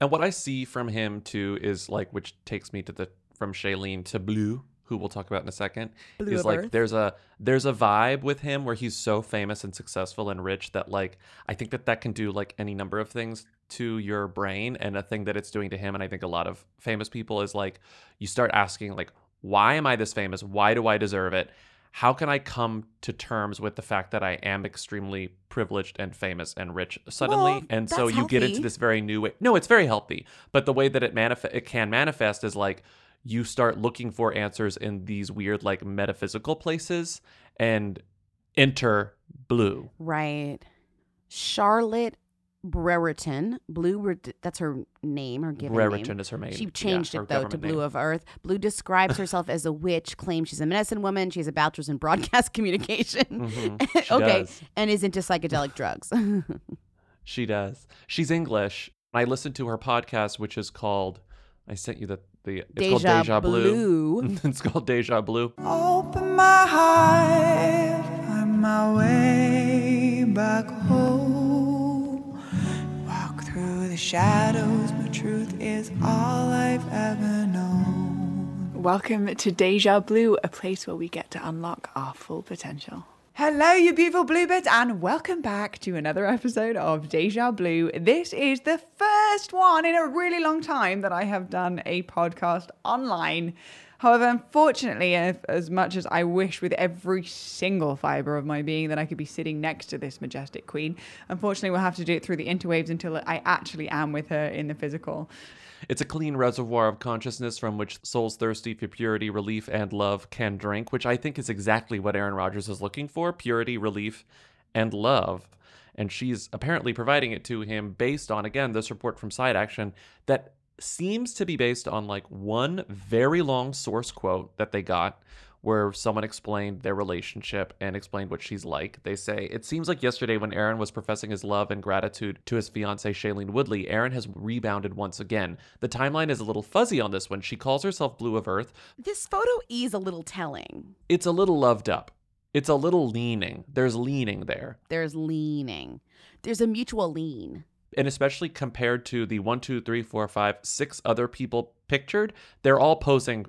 And what I see from him, too, is like, which takes me to the, from Shailene to Blue, who we'll talk about in a second, Blue is like, Earth. there's a, there's a vibe with him where he's so famous and successful and rich that like, I think that that can do like any number of things to your brain. And a thing that it's doing to him, and I think a lot of famous people, is like, you start asking like, why am I this famous? Why do I deserve it? how can I come to terms with the fact that I am extremely privileged and famous and rich suddenly? Well, and so you healthy. Get into this very new way. No, it's very healthy. But the way that it manif- it can manifest is like you start looking for answers in these weird like metaphysical places and enter Blue. Right. Charlotte Brereton, Blue, that's her name, her given Brereton name. Brereton is her name. She changed yeah, it, though, to Blue name. Of Earth. Blue describes herself as a witch, claims she's a medicine woman, she has a bachelor's in broadcast communication. Mm-hmm. Okay, does. And is into psychedelic drugs. She does. She's English. I listened to her podcast, which is called, I sent you the, the it's Deja called Deja Blue. Blue. It's called Deja Blue. Open my heart, on my way back home. The shadows, my truth is all I've ever known. Welcome to Deja Blue, a place where we get to unlock our full potential. Hello, you beautiful bluebirds, and welcome back to another episode of Deja Blue. This is the first one in a really long time that I have done a podcast online. However, unfortunately, if, as much as I wish with every single fiber of my being that I could be sitting next to this majestic queen, unfortunately, we'll have to do it through the interwaves until I actually am with her in the physical. It's a clean reservoir of consciousness from which souls thirsty for purity, relief, and love can drink, which I think is exactly what Aaron Rodgers is looking for, purity, relief, and love. And she's apparently providing it to him based on, again, this report from Side Action that seems to be based on like one very long source quote that they got where someone explained their relationship and explained what she's like. They say, it seems like yesterday when Aaron was professing his love and gratitude to his fiancée, Shailene Woodley, Aaron has rebounded once again. The timeline is a little fuzzy on this one. She calls herself Blue of Earth. This photo is a little telling. It's a little loved up. It's a little leaning. There's leaning there. There's leaning. There's a mutual lean. And especially compared to the one, two, three, four, five, six other people pictured, they're all posing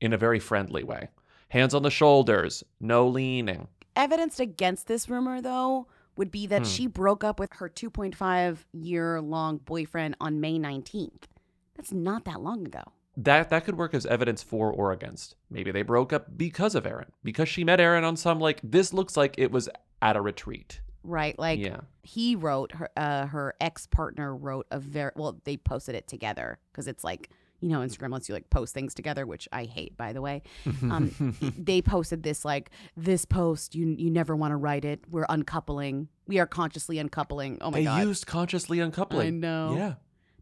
in a very friendly way. Hands on the shoulders, no leaning. Evidence against this rumor, though, would be that hmm. she broke up with her two point five year long boyfriend on May nineteenth. That's not that long ago. That that could work as evidence for or against. Maybe they broke up because of Aaron, because she met Aaron on some, like, this looks like it was at a retreat. Right, like yeah. he wrote, her uh, her ex-partner wrote a very, well, they posted it together because it's like, you know, Instagram lets you like post things together, which I hate, by the way. Um, they posted this like, this post, you you never want to write it. We're uncoupling. We are consciously uncoupling. Oh my they God. They used consciously uncoupling. I know. Yeah.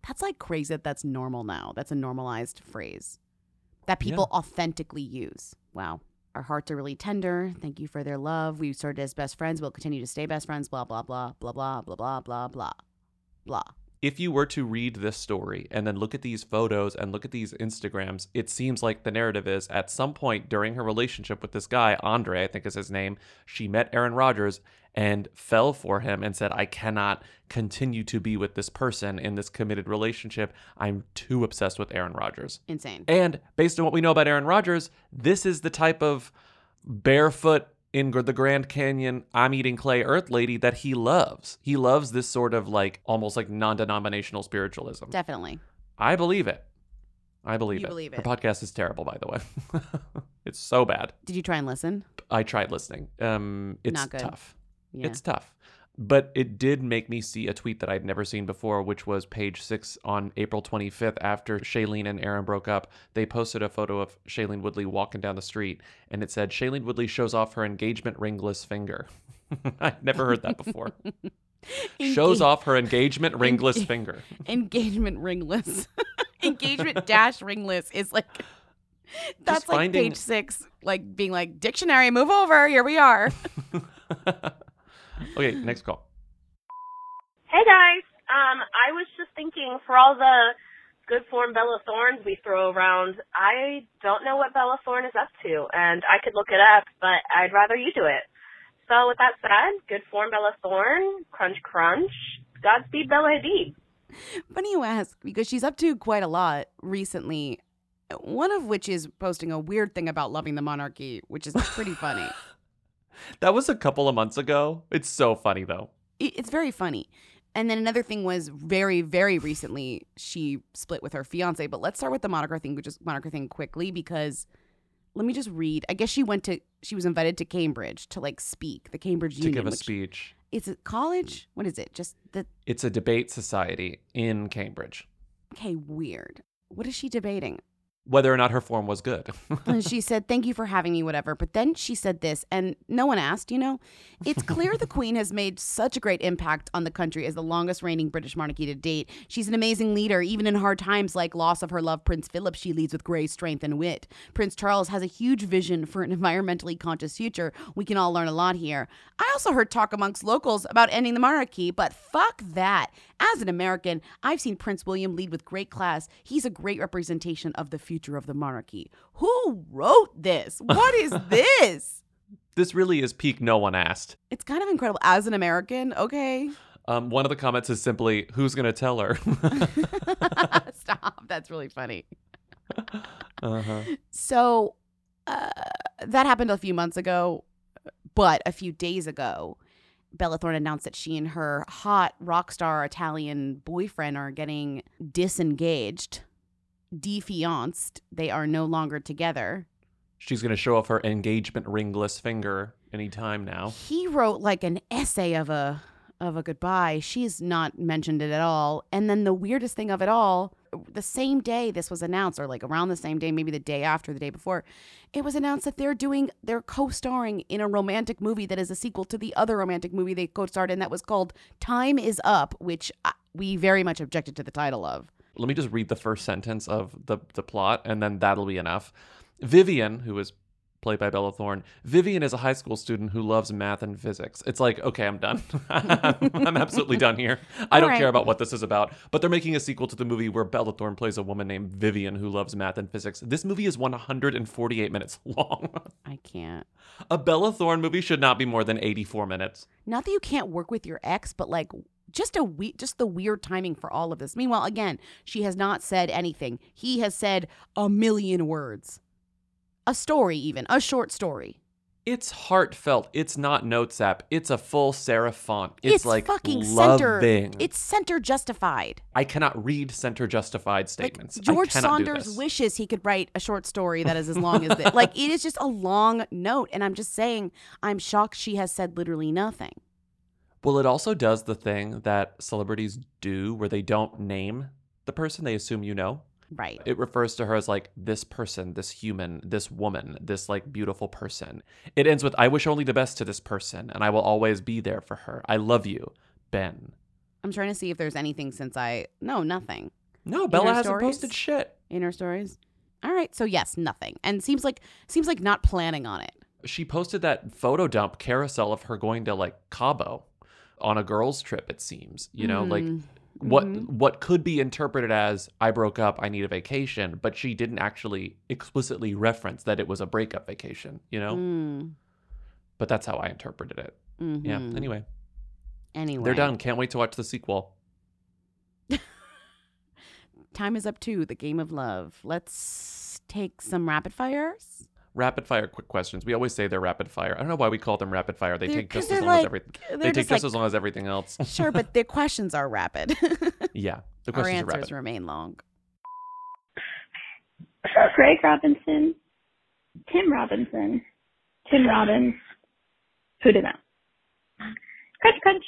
That's like crazy that that's normal now. That's a normalized phrase that people yeah. authentically use. Wow. Our hearts are really tender. Thank you for their love. We started as best friends. We'll continue to stay best friends. Blah, blah, blah, blah, blah, blah, blah, blah, blah, blah. If you were to read this story and then look at these photos and look at these Instagrams, it seems like the narrative is at some point during her relationship with this guy, Andre, I think is his name, she met Aaron Rodgers and fell for him and said, I cannot continue to be with this person in this committed relationship. I'm too obsessed with Aaron Rodgers. Insane. And based on what we know about Aaron Rodgers, this is the type of barefoot in the Grand Canyon, I'm eating clay earth lady that he loves. He loves this sort of like almost like non-denominational spiritualism. Definitely. I believe it. I believe you it. You believe it. Her podcast is terrible, by the way. It's so bad. Did you try and listen? I tried listening. Um, it's Not good. tough. Yeah. It's tough. But it did make me see a tweet that I'd never seen before, which was Page Six on April twenty-fifth after Shailene and Aaron broke up. They posted a photo of Shailene Woodley walking down the street, and it said, Shailene Woodley shows off her engagement ringless finger. I'd never heard that before. Engage- shows off her engagement ringless Eng- finger. Engagement ringless. Engagement dash ringless is like, that's Just like finding- Page Six, like being like, dictionary, move over, here we are. Okay, next call. Hey, guys. Um, I was just thinking, for all the good form Bella Thorne we throw around, I don't know what Bella Thorne is up to, and I could look it up, but I'd rather you do it. So with that said, good form Bella Thorne, crunch, crunch, Godspeed Bella Hadid. Funny you ask, because she's up to quite a lot recently, one of which is posting a weird thing about loving the monarchy, which is pretty funny. That was a couple of months ago. It's so funny, though. It's very funny. And then another thing was very, very recently she split with her fiancé. But let's start with the moniker thing, which is moniker thing quickly, because let me just read. I guess she went to, she was invited to Cambridge to like speak, the Cambridge Union. To give a speech. Is it college? What is it? Just the. It's a debate society in Cambridge. Okay, weird. What is she debating? Whether or not her form was good. And she said, thank you for having me, whatever. But then she said this, and no one asked, you know, it's clear the Queen has made such a great impact on the country as the longest reigning British monarchy to date. She's an amazing leader. Even in hard times like loss of her love, Prince Philip, she leads with grace, strength, and wit. Prince Charles has a huge vision for an environmentally conscious future. We can all learn a lot here. I also heard talk amongst locals about ending the monarchy, but fuck that. As an American, I've seen Prince William lead with great class. He's a great representation of the future. Future of the monarchy. Who wrote this? What is this? This really is peak no one asked. It's kind of incredible. As an American, okay. Um, one of the comments is simply, who's going to tell her? Stop. That's really funny. uh-huh. So uh, that happened a few months ago, but a few days ago, Bella Thorne announced that she and her hot rock star Italian boyfriend are getting disengaged. Defianced. They are no longer together. She's going to show off her engagement ringless finger anytime now. He wrote like an essay of a of a goodbye. She's not mentioned it at all. And then the weirdest thing of it all, the same day this was announced, or like around the same day, maybe the day after, the day before, it was announced that they're doing, they're co-starring in a romantic movie that is a sequel to the other romantic movie they co-starred in that was called Time Is Up, which we very much objected to the title of. Let me just read the first sentence of the, the plot, and then that'll be enough. Vivian, who is played by Bella Thorne, Vivian is a high school student who loves math and physics. It's like, okay, I'm done. I'm absolutely done here. I don't right. care about what this is about. But they're making a sequel to the movie where Bella Thorne plays a woman named Vivian who loves math and physics. This movie is one hundred forty-eight minutes long. I can't. A Bella Thorne movie should not be more than eighty-four minutes. Not that you can't work with your ex, but like... Just a we- just the weird timing for all of this. Meanwhile, again, she has not said anything. He has said a million words. A story even. A short story. It's heartfelt. It's not notes app. It's a full serif font. It's, it's like fucking loving. Center. It's center justified. I cannot read center justified statements. Like George I cannot Saunders do this. Wishes he could write a short story that is as long as this. Like, it is just a long note. And I'm just saying, I'm shocked she has said literally nothing. Well, it also does the thing that celebrities do where they don't name the person. They assume you know. Right. It refers to her as like this person, this human, this woman, this like beautiful person. It ends with, I wish only the best to this person and I will always be there for her. I love you, Ben. I'm trying to see if there's anything since I... No, nothing. No, Bella hasn't posted shit. In her stories? All right. So yes, nothing. And seems like seems like not planning on it. She posted that photo dump carousel of her going to like Cabo. On a girls' trip, it seems, you know, mm. like what mm-hmm. what could be interpreted as I broke up, I need a vacation, but she didn't actually explicitly reference that it was a breakup vacation, you know. Mm. But that's how I interpreted it. Mm-hmm. Yeah. Anyway. Anyway, they're done. Can't wait to watch the sequel. Time is up to the game of love. Let's take some rapid fires. Rapid fire quick questions. We always say they're rapid fire. I don't know why we call them rapid fire. They they're, take just as long like, as everything. They take just like, as long as everything else. Sure, but their questions are rapid. Yeah, the questions Our are rapid. Our answers remain long. Greg Robinson, Tim Robinson, Tim Robbins. Who did that? Crunch, crunch.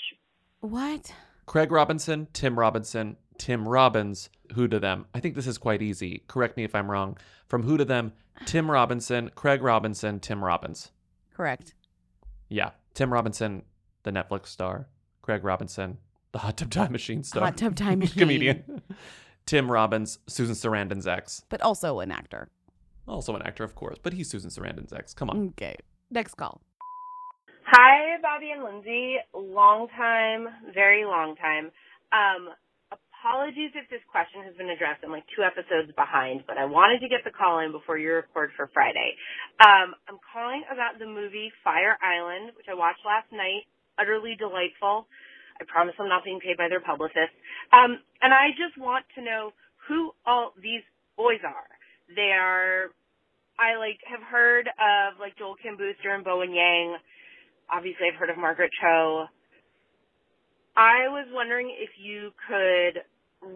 What? Craig Robinson, Tim Robinson, Tim Robbins. Who to them? I think this is quite easy. Correct me if I'm wrong. From who to them? Tim Robinson, Craig Robinson, Tim Robbins. Correct. Yeah. Tim Robinson, the Netflix star. Craig Robinson, the Hot Tub Time Machine star. Hot Tub Time Machine. Comedian. Tim Robbins, Susan Sarandon's ex. But also an actor. Also an actor, of course. But he's Susan Sarandon's ex. Come on. Okay. Next call. Hi, Bobby and Lindsay. Long time, very long time. Um... Apologies if this question has been addressed. I'm like two episodes behind, but I wanted to get the call in before your record for Friday. Um, I'm calling about the movie Fire Island, which I watched last night. Utterly delightful. I promise I'm not being paid by their publicist. Um, and I just want to know who all these boys are. They are, I like have heard of like Joel Kim Booster and Bowen Yang. Obviously I've heard of Margaret Cho. I was wondering if you could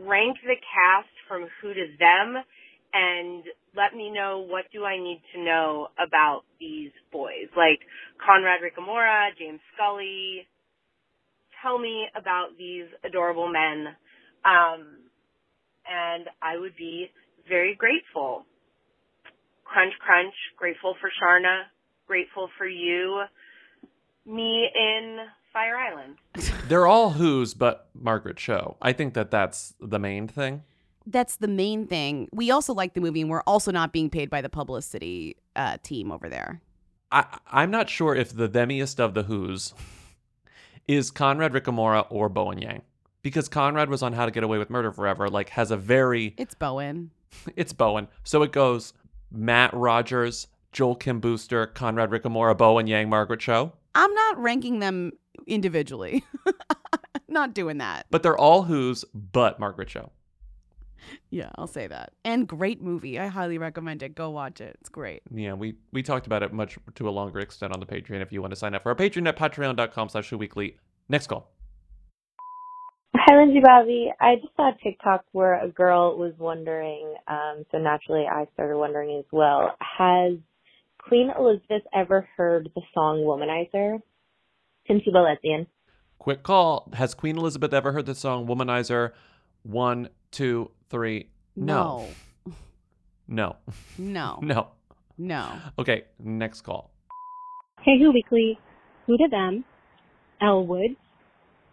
rank the cast from who to them and let me know what do I need to know about these boys, like Conrad Ricamora, James Scully. Tell me about these adorable men, um, and I would be very grateful. Crunch, crunch, grateful for Sharna, grateful for you, me in Fire Island. They're all who's but Margaret Cho. I think that that's the main thing. That's the main thing. We also like the movie, and we're also not being paid by the publicity uh, team over there. I, I'm not sure if the themiest of the who's is Conrad Ricamora or Bowen Yang. Because Conrad was on How to Get Away with Murder Forever, like has a very... It's Bowen. It's Bowen. So it goes Matt Rogers, Joel Kim Booster, Conrad Ricamora, Bowen Yang, Margaret Cho. I'm not ranking them individually. Not doing that. But they're all who's but Margaret Cho. Yeah, I'll say that. And great movie. I highly recommend it. Go watch it. It's great. Yeah, we, we talked about it much to a longer extent on the Patreon. If you want to sign up for our Patreon at patreon dot com slash who weekly. Next call. Hi, Lindsay Bobby. I just saw a TikTok where a girl was wondering, um, so naturally I started wondering as well, has Queen Elizabeth ever heard the song Womanizer? Since she's a lesbian. Quick call. Has Queen Elizabeth ever heard the song Womanizer? One, two, three. No. No. No. No. No. Okay, next call. Hey, Who Weekly. Who to them? Elle Woods,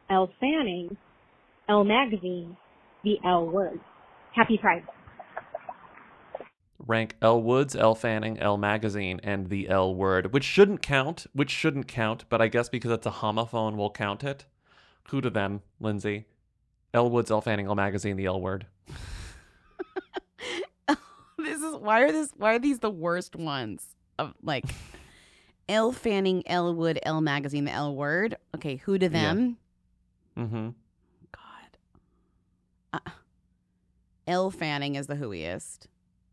Elle Fanning, Elle Magazine, the Elle Word. Happy Pride. Rank Elle Woods, Elle Fanning, Elle Magazine, and the Elle Word, which shouldn't count, which shouldn't count, but I guess because it's a homophone, we'll count it. Who to them, Lindsay? Elle Woods, Elle Fanning, Elle Magazine, the Elle Word. This is why are this why are these the worst ones of like Elle Fanning, Elle Wood, Elle Magazine, the Elle Word. Okay, who to them? Yeah. Mm-hmm. God. Uh, Elle Fanning is the whoiest.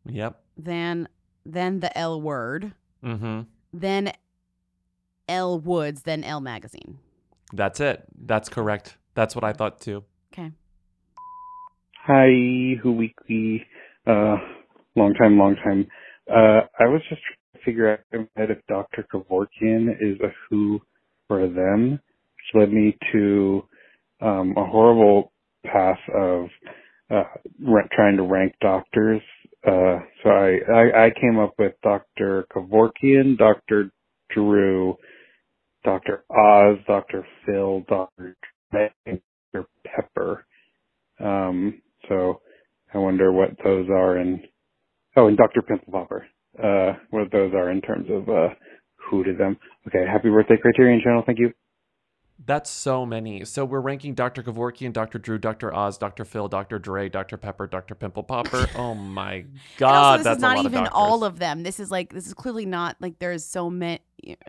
Yep. Then then the Elle Word. Mm-hmm. Then Elle Woods, then Elle Magazine. That's it. That's correct. That's what I thought too. Okay. Hi, Who Weekly. Uh, long time, long time. Uh, I was just trying to figure out in my head if Doctor Kevorkian is a who for them, which led me to um, a horrible path of uh, re- trying to rank doctors. Uh, so I, I, I came up with Doctor Kevorkian, Doctor Drew, Doctor Oz, Doctor Phil, Doctor Pepper. Um, so I wonder what those are in, oh, and Doctor Pimple Popper, uh, what those are in terms of uh, who to them. Okay, happy birthday, Criterion Channel. Thank you. That's so many. So we're ranking Doctor Kevorkian, Doctor Drew, Doctor Oz, Doctor Phil, Doctor Dre, Doctor Pepper, Doctor Pimple Popper. Oh my God, and also, this that's is not a lot even of doctors. All of them. This is like this is clearly not like there's so many.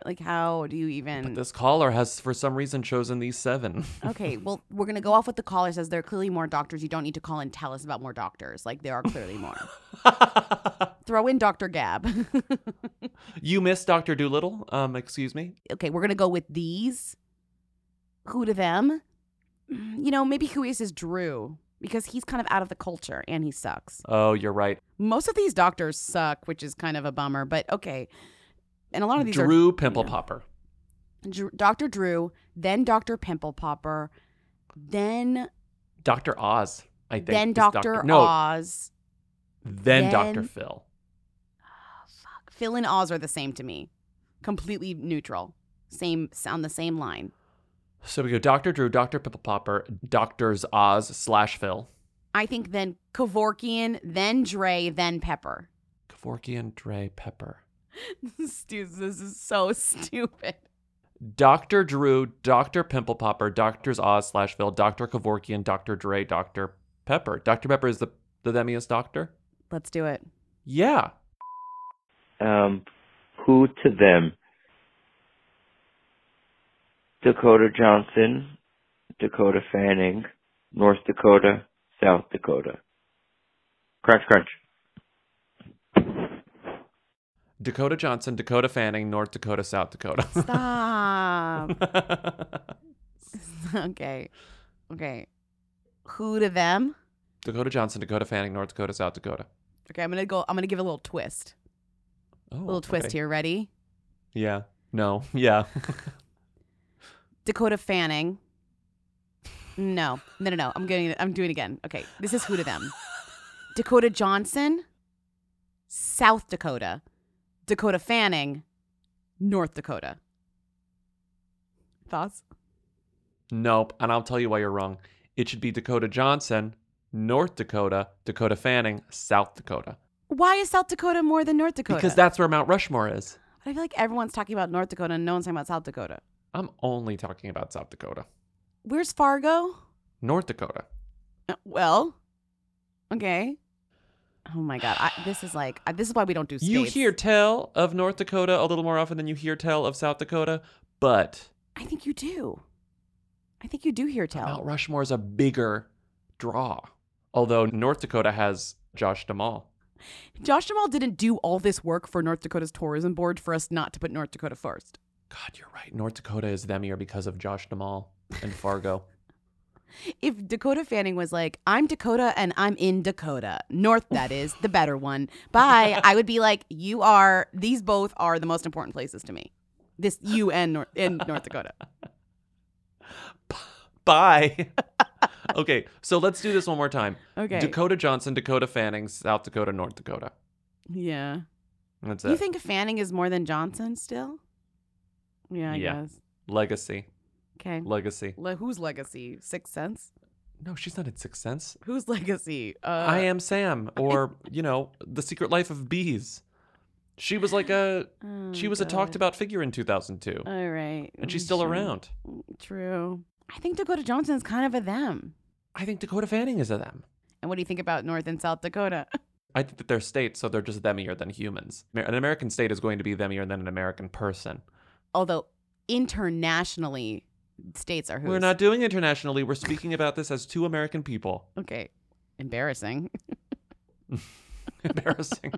Like how do you even? But this caller has for some reason chosen these seven. Okay, well we're gonna go off what the caller says. There are clearly more doctors. You don't need to call and tell us about more doctors. Like there are clearly more. Throw in Doctor Gabb. You missed Doctor Doolittle. Um, excuse me. Okay, we're gonna go with these. Who to them? You know, maybe who is is Drew because he's kind of out of the culture and he sucks. Oh, you're right. Most of these doctors suck, which is kind of a bummer, but okay. And a lot of these Drew are... Drew Pimple you know, Popper. Doctor Drew, then Doctor Pimple Popper, then... Doctor Oz, I think. Then Doctor Oz. No, then, then Doctor Phil. Oh, fuck. Phil and Oz are the same to me. Completely neutral. Same, on the same line. So we go Doctor Drew, Doctor Pimple Popper, Doctors Oz slash Phil. I think then Kevorkian, then Dre, then Pepper. Kevorkian, Dre, Pepper. This is so stupid. Doctor Drew, Doctor Pimple Popper, Doctors Oz slash Phil, Doctor Kevorkian, Doctor Dre, Doctor Pepper. Doctor Pepper is the, the themiest doctor. Let's do it. Yeah. Um, who to them? Dakota Johnson, Dakota Fanning, North Dakota, South Dakota. Crunch, crunch. Dakota Johnson, Dakota Fanning, North Dakota, South Dakota. Stop. Okay. Okay. Who to them? Dakota Johnson, Dakota Fanning, North Dakota, South Dakota. Okay, I'm gonna go. I'm gonna give a little twist. Oh, a little okay. twist here. Ready? Yeah. No. Yeah. Dakota Fanning. No. No. No. No. I'm getting. I'm doing it again. Okay. This is who to them. Dakota Johnson. South Dakota. Dakota Fanning. North Dakota. Thoughts? Nope. And I'll tell you why you're wrong. It should be Dakota Johnson, North Dakota, Dakota Fanning, South Dakota. Why is South Dakota more than North Dakota? Because that's where Mount Rushmore is. I feel like everyone's talking about North Dakota and no one's talking about South Dakota. I'm only talking about South Dakota. Where's Fargo? North Dakota. Uh, well, okay. Oh my God. I, this is like, I, this is why we don't do states. You hear tell of North Dakota a little more often than you hear tell of South Dakota, but... I think you do. I think you do hear tell. Mount Rushmore is a bigger draw. Although North Dakota has Josh Duhamel. Josh Duhamel didn't do all this work for North Dakota's tourism board for us not to put North Dakota first. God, you're right. North Dakota is themier because of Josh Duhamel and Fargo. If Dakota Fanning was like, I'm Dakota and I'm in Dakota. North, that is, the better one. Bye. I would be like, you are, these both are the most important places to me. This, you and North, in North Dakota. Bye. Okay, so let's do this one more time. Okay. Dakota Johnson, Dakota Fanning, South Dakota, North Dakota. Yeah. That's it. You think Fanning is more than Johnson still? Yeah, I yeah. guess. Legacy. Okay. Legacy. Le- whose legacy? Sixth Sense? No, she's not in Sixth Sense. Whose legacy? Uh, I Am Sam, or, you know, The Secret Life of Bees. She was like a oh, she was God. a talked about figure in two thousand two. All right. And she's still she, around. True. I think Dakota Johnson is kind of a them. I think Dakota Fanning is a them. And what do you think about North and South Dakota? I think that they're states, so they're just themier than humans. An American state is going to be themier than an American person. Although internationally, states are who? We're not doing internationally. We're speaking about this as two American people. Okay. Embarrassing. Embarrassing.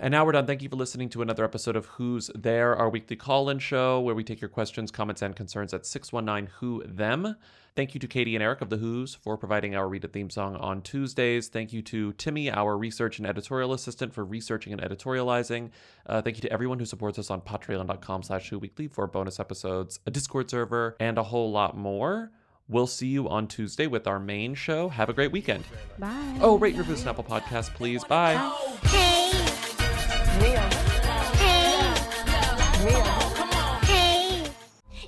And now we're done. Thank you for listening to another episode of Who's There, our weekly call-in show where we take your questions, comments, and concerns at six one nine who them. Thank you to Katie and Eric of The Who's for providing our Rita theme song on Tuesdays. Thank you to Timmy, our research and editorial assistant, for researching and editorializing. Uh, thank you to everyone who supports us on patreon.com slash Who Weekly for bonus episodes, a Discord server, and a whole lot more. We'll see you on Tuesday with our main show. Have a great weekend. Bye. Oh, rate your reviews on Apple Podcasts, please. Bye. Hey. Real. Hey. Real. Come on. Hey.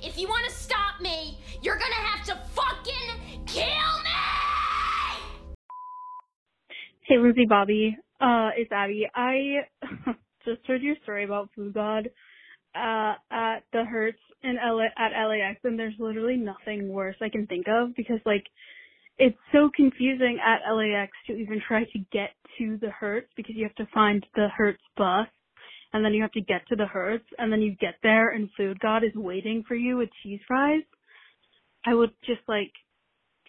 If you want to stop me, you're going to have to fucking kill me! Hey, Lindsay Bobby. Uh, it's Abby. I just heard your story about Food God uh, at the Hertz in L A, at L A X, and there's literally nothing worse I can think of because, like, it's so confusing at L A X to even try to get to the Hertz because you have to find the Hertz bus and then you have to get to the Hertz and then you get there and Food God is waiting for you with cheese fries. I would just like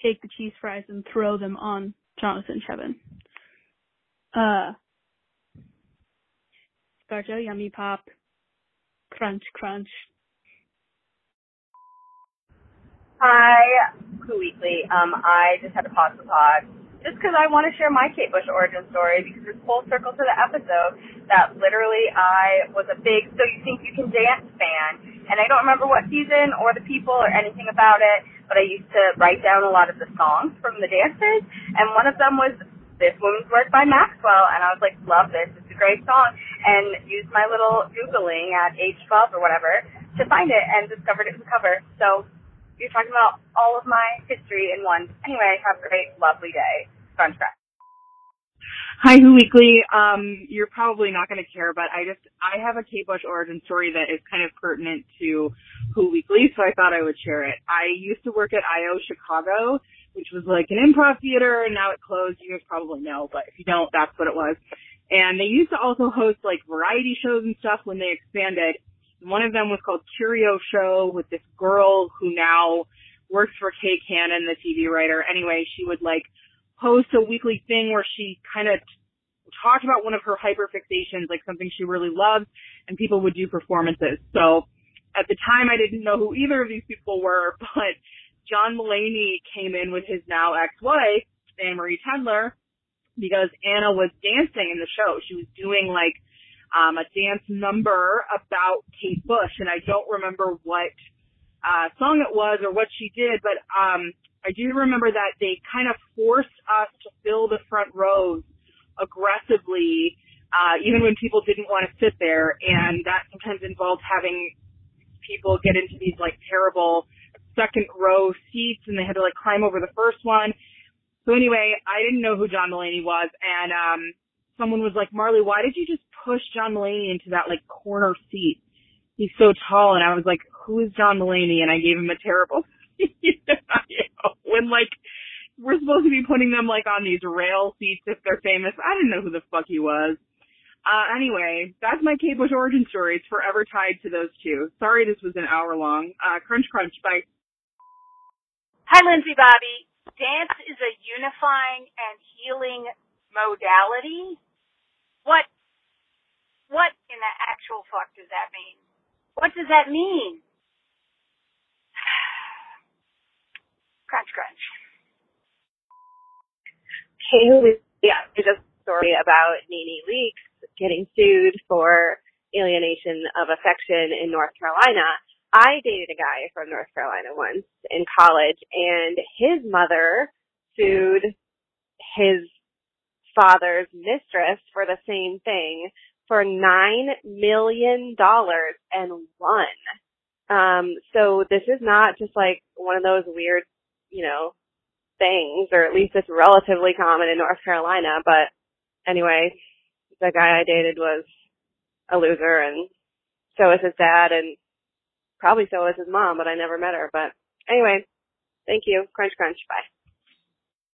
take the cheese fries and throw them on Jonathan Chevin. Uh, Scarjo, yummy pop, crunch, crunch. Hi, Who Weekly. Um, I just had to pause the pod just because I want to share my Kate Bush origin story because it's full circle to the episode that literally I was a big So You Think You Can Dance fan. And I don't remember what season or the people or anything about it, but I used to write down a lot of the songs from the dances. And one of them was This Woman's Work by Maxwell. And I was like, love this. It's a great song. And used my little Googling at age twelve or whatever to find it and discovered it was a cover. So... you're talking about all of my history in one. Anyway, have a great, lovely day. Fun fact. Hi, Who Weekly. Um, you're probably not going to care, but I just, I have a Kate Bush origin story that is kind of pertinent to Who Weekly, so I thought I would share it. I used to work at I O Chicago, which was like an improv theater, and now it closed. You guys probably know, but if you don't, that's what it was. And they used to also host like variety shows and stuff when they expanded. One of them was called Curio Show with this girl who now works for Kay Cannon, the T V writer. Anyway, she would, like, host a weekly thing where she kind of talked about one of her hyperfixations, like something she really loved, and people would do performances. So at the time, I didn't know who either of these people were, but John Mulaney came in with his now ex-wife, Anne Marie Tendler, because Anna was dancing in the show. She was doing like um, a dance number about Kate Bush, and I don't remember what uh, song it was or what she did, but um, I do remember that they kind of forced us to fill the front rows aggressively, uh, even when people didn't want to sit there, and that sometimes involved having people get into these like terrible second row seats, and they had to like climb over the first one. So anyway, I didn't know who John Mulaney was, and um someone was like, Marley, why did you just push John Mulaney into that like corner seat? He's so tall. And I was like, who is John Mulaney? And I gave him a terrible when like we're supposed to be putting them like on these rail seats if they're famous. I didn't know who the fuck he was. Uh, anyway, that's my Kate Bush origin story. It's forever tied to those two. Sorry this was an hour long. Uh, crunch, crunch. Bye. Hi, Lindsay Bobby. Dance is a unifying and healing modality. What, what in the actual fuck does that mean? What does that mean? Crunch, crunch. Okay, yeah, it's a story about NeNe Leakes getting sued for alienation of affection in North Carolina. I dated a guy from North Carolina once in college, and his mother sued his father's mistress for the same thing for nine million dollars and won. Um, so this is not just like one of those weird, you know, things, or at least it's relatively common in North Carolina, but anyway, the guy I dated was a loser, and so was his dad, and probably so was his mom, but I never met her. But anyway, thank you. Crunch, crunch. Bye.